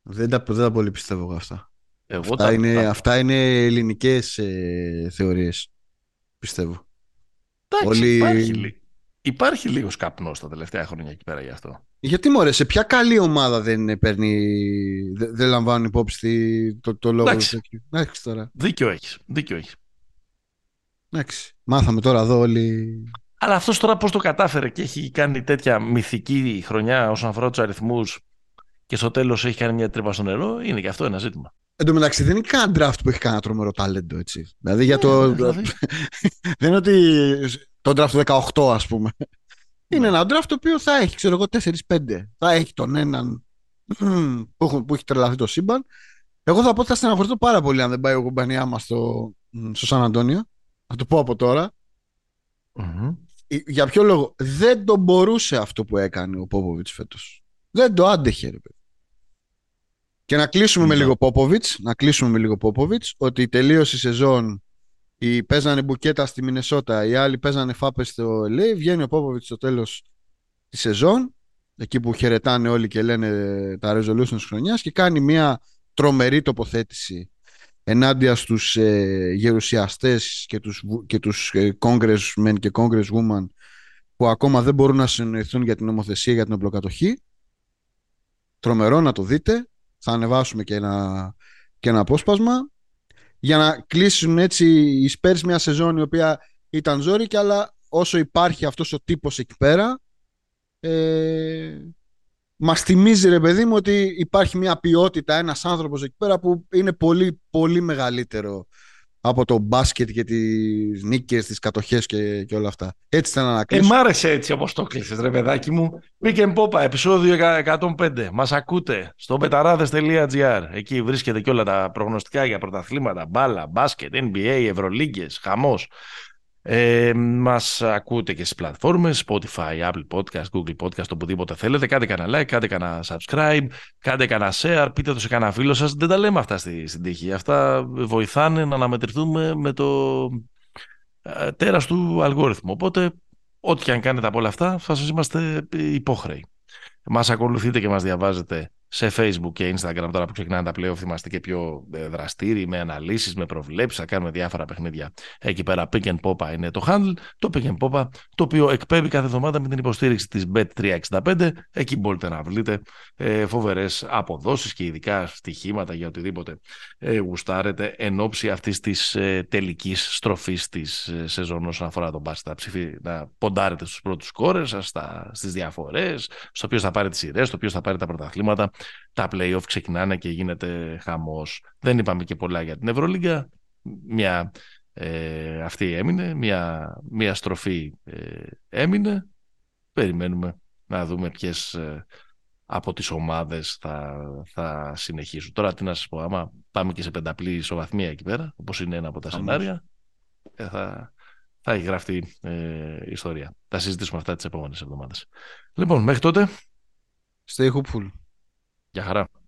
Δεν τα, δεν τα πολύ πιστεύω εγώ αυτά. Εγώ αυτά, τα, είναι, τα... αυτά είναι ελληνικές ε, θεωρίες, πιστεύω. Εντάξει, Όλοι... υπάρχει, υπάρχει λίγος καπνός τα τελευταία χρόνια εκεί πέρα γι' αυτό. Γιατί μωρέ, σε ποια καλή ομάδα δεν παίρνει, δεν, δεν λαμβάνουν υπόψη το, το λόγο. Εντάξει. Εντάξει, τώρα. Δίκιο έχεις, δίκιο έχεις. Εντάξει, μάθαμε τώρα εδώ όλοι. Αλλά αυτός τώρα πώς το κατάφερε και έχει κάνει τέτοια μυθική χρονιά όσον αφορά τους αριθμούς και στο τέλος έχει κάνει μια τρύπα στο νερό, είναι και αυτό ένα ζήτημα. Εν τω μεταξύ δεν είναι καν draft που έχει κανένα τρομερό ταλέντο, έτσι. Δηλαδή για το... Δηλαδή. Δεν είναι ότι το draft δεκαοκτώ, ας πούμε. Είναι ένα draft το οποίο θα έχει, ξέρω εγώ, τέσσερα πέντε. Θα έχει τον έναν που έχει τρελαθεί το σύμπαν. Εγώ θα πω ότι θα στεναχωρηθώ πάρα πολύ αν δεν πάει ο κομπανιά μας στο, στο Σαν Αντώνιο. Θα το πω από τώρα. Mm-hmm. Για ποιο λόγο? Δεν το μπορούσε αυτό που έκανε ο Πόποβιτς φέτος. Δεν το άντεχε, ρε παιδί. Και να κλείσουμε, yeah. με λίγο Πόποβιτς, να κλείσουμε με λίγο Πόποβιτς, ότι τελείωσε η σεζόν, οι παίζανε μπουκέτα στη Μινεσότα, οι άλλοι παίζανε φάπες στο ελ έι, βγαίνει ο Πόποβιτς στο τέλος τη σεζόν, εκεί που χαιρετάνε όλοι και λένε τα resolutions της χρονιάς, και κάνει μια τρομερή τοποθέτηση ενάντια στους ε, γερουσιαστές και τους, και τους ε, congressmen και congresswoman που ακόμα δεν μπορούν να συνοηθούν για την νομοθεσία για την οπλοκατοχή. Τρομερό, να το δείτε. Θα ανεβάσουμε και ένα, και ένα απόσπασμα για να κλείσουν έτσι οι Spurs μια σεζόν η οποία ήταν ζόρικη, αλλά όσο υπάρχει αυτός ο τύπος εκεί πέρα, ε, μας θυμίζει, ρε παιδί μου, ότι υπάρχει μια ποιότητα, ένας άνθρωπος εκεί πέρα που είναι πολύ πολύ μεγαλύτερο από το μπάσκετ και τις νίκες, τις κατοχές και, και όλα αυτά. Έτσι θα ανακλείσω. Ε, μ' άρεσε έτσι όπως το κλείσεις, ρε παιδάκι μου. Pick 'n' Popa, επεισόδιο εκατόν πέντε. Μας ακούτε στο betarades.gr. Εκεί βρίσκεται και όλα τα προγνωστικά για πρωταθλήματα, μπάλα, μπάσκετ, εν μπι έι, Ευρωλίγκες, χαμός. Ε, μας ακούτε και στις πλατφόρμες Spotify, Apple Podcast, Google Podcast, οπουδήποτε θέλετε. Κάντε κανένα like, κάντε κανένα subscribe, κάντε κανένα share, πείτε το σε κανένα φίλο σας. Δεν τα λέμε αυτά στη, στην τύχη. Αυτά βοηθάνε να αναμετρηθούμε με το ε, τέρας του αλγόριθμου. Οπότε ό,τι και αν κάνετε από όλα αυτά, θα σας είμαστε υπόχρεοι. Μας ακολουθείτε και μας διαβάζετε σε Facebook και Instagram, τώρα που ξεκινάνε τα playoff, είμαστε και πιο δραστήριοι με αναλύσεις, με προβλέψεις, θα κάνουμε διάφορα παιχνίδια εκεί πέρα. Pick 'n' Popa είναι το handle, το Pick 'n' Popa, το οποίο εκπέμπει κάθε εβδομάδα με την υποστήριξη της μπετ τριακόσια εξήντα πέντε. Εκεί μπορείτε να βρείτε ε, φοβερές αποδόσεις και ειδικά στοιχήματα για οτιδήποτε ε, γουστάρετε εν ώψη αυτής της ε, τελικής στροφής της ε, σεζόν όσον αφορά τον μπάσκετ. Να ποντάρετε στους πρώτους σκόρες σας, στις διαφορές, στο ποιος θα πάρει τις σειρές, στο ποιος θα πάρει τα πρωταθλήματα. Τα play-off ξεκινάνε και γίνεται χαμός. Δεν είπαμε και πολλά για την Ευρωλίγκα. Μια, ε, αυτή έμεινε, μια, μια στροφή ε, έμεινε. Περιμένουμε να δούμε ποιες ε, από τις ομάδες θα, θα συνεχίσουν. Τώρα τι να σας πω, άμα πάμε και σε πενταπλή ισοβαθμία εκεί πέρα, όπως είναι ένα από τα σενάρια, ε, θα, θα έχει γραφτεί ε, ιστορία. Θα συζητήσουμε αυτά τις επόμενες εβδομάδες. Λοιπόν, μέχρι τότε. Stay hopeful. Ya hará.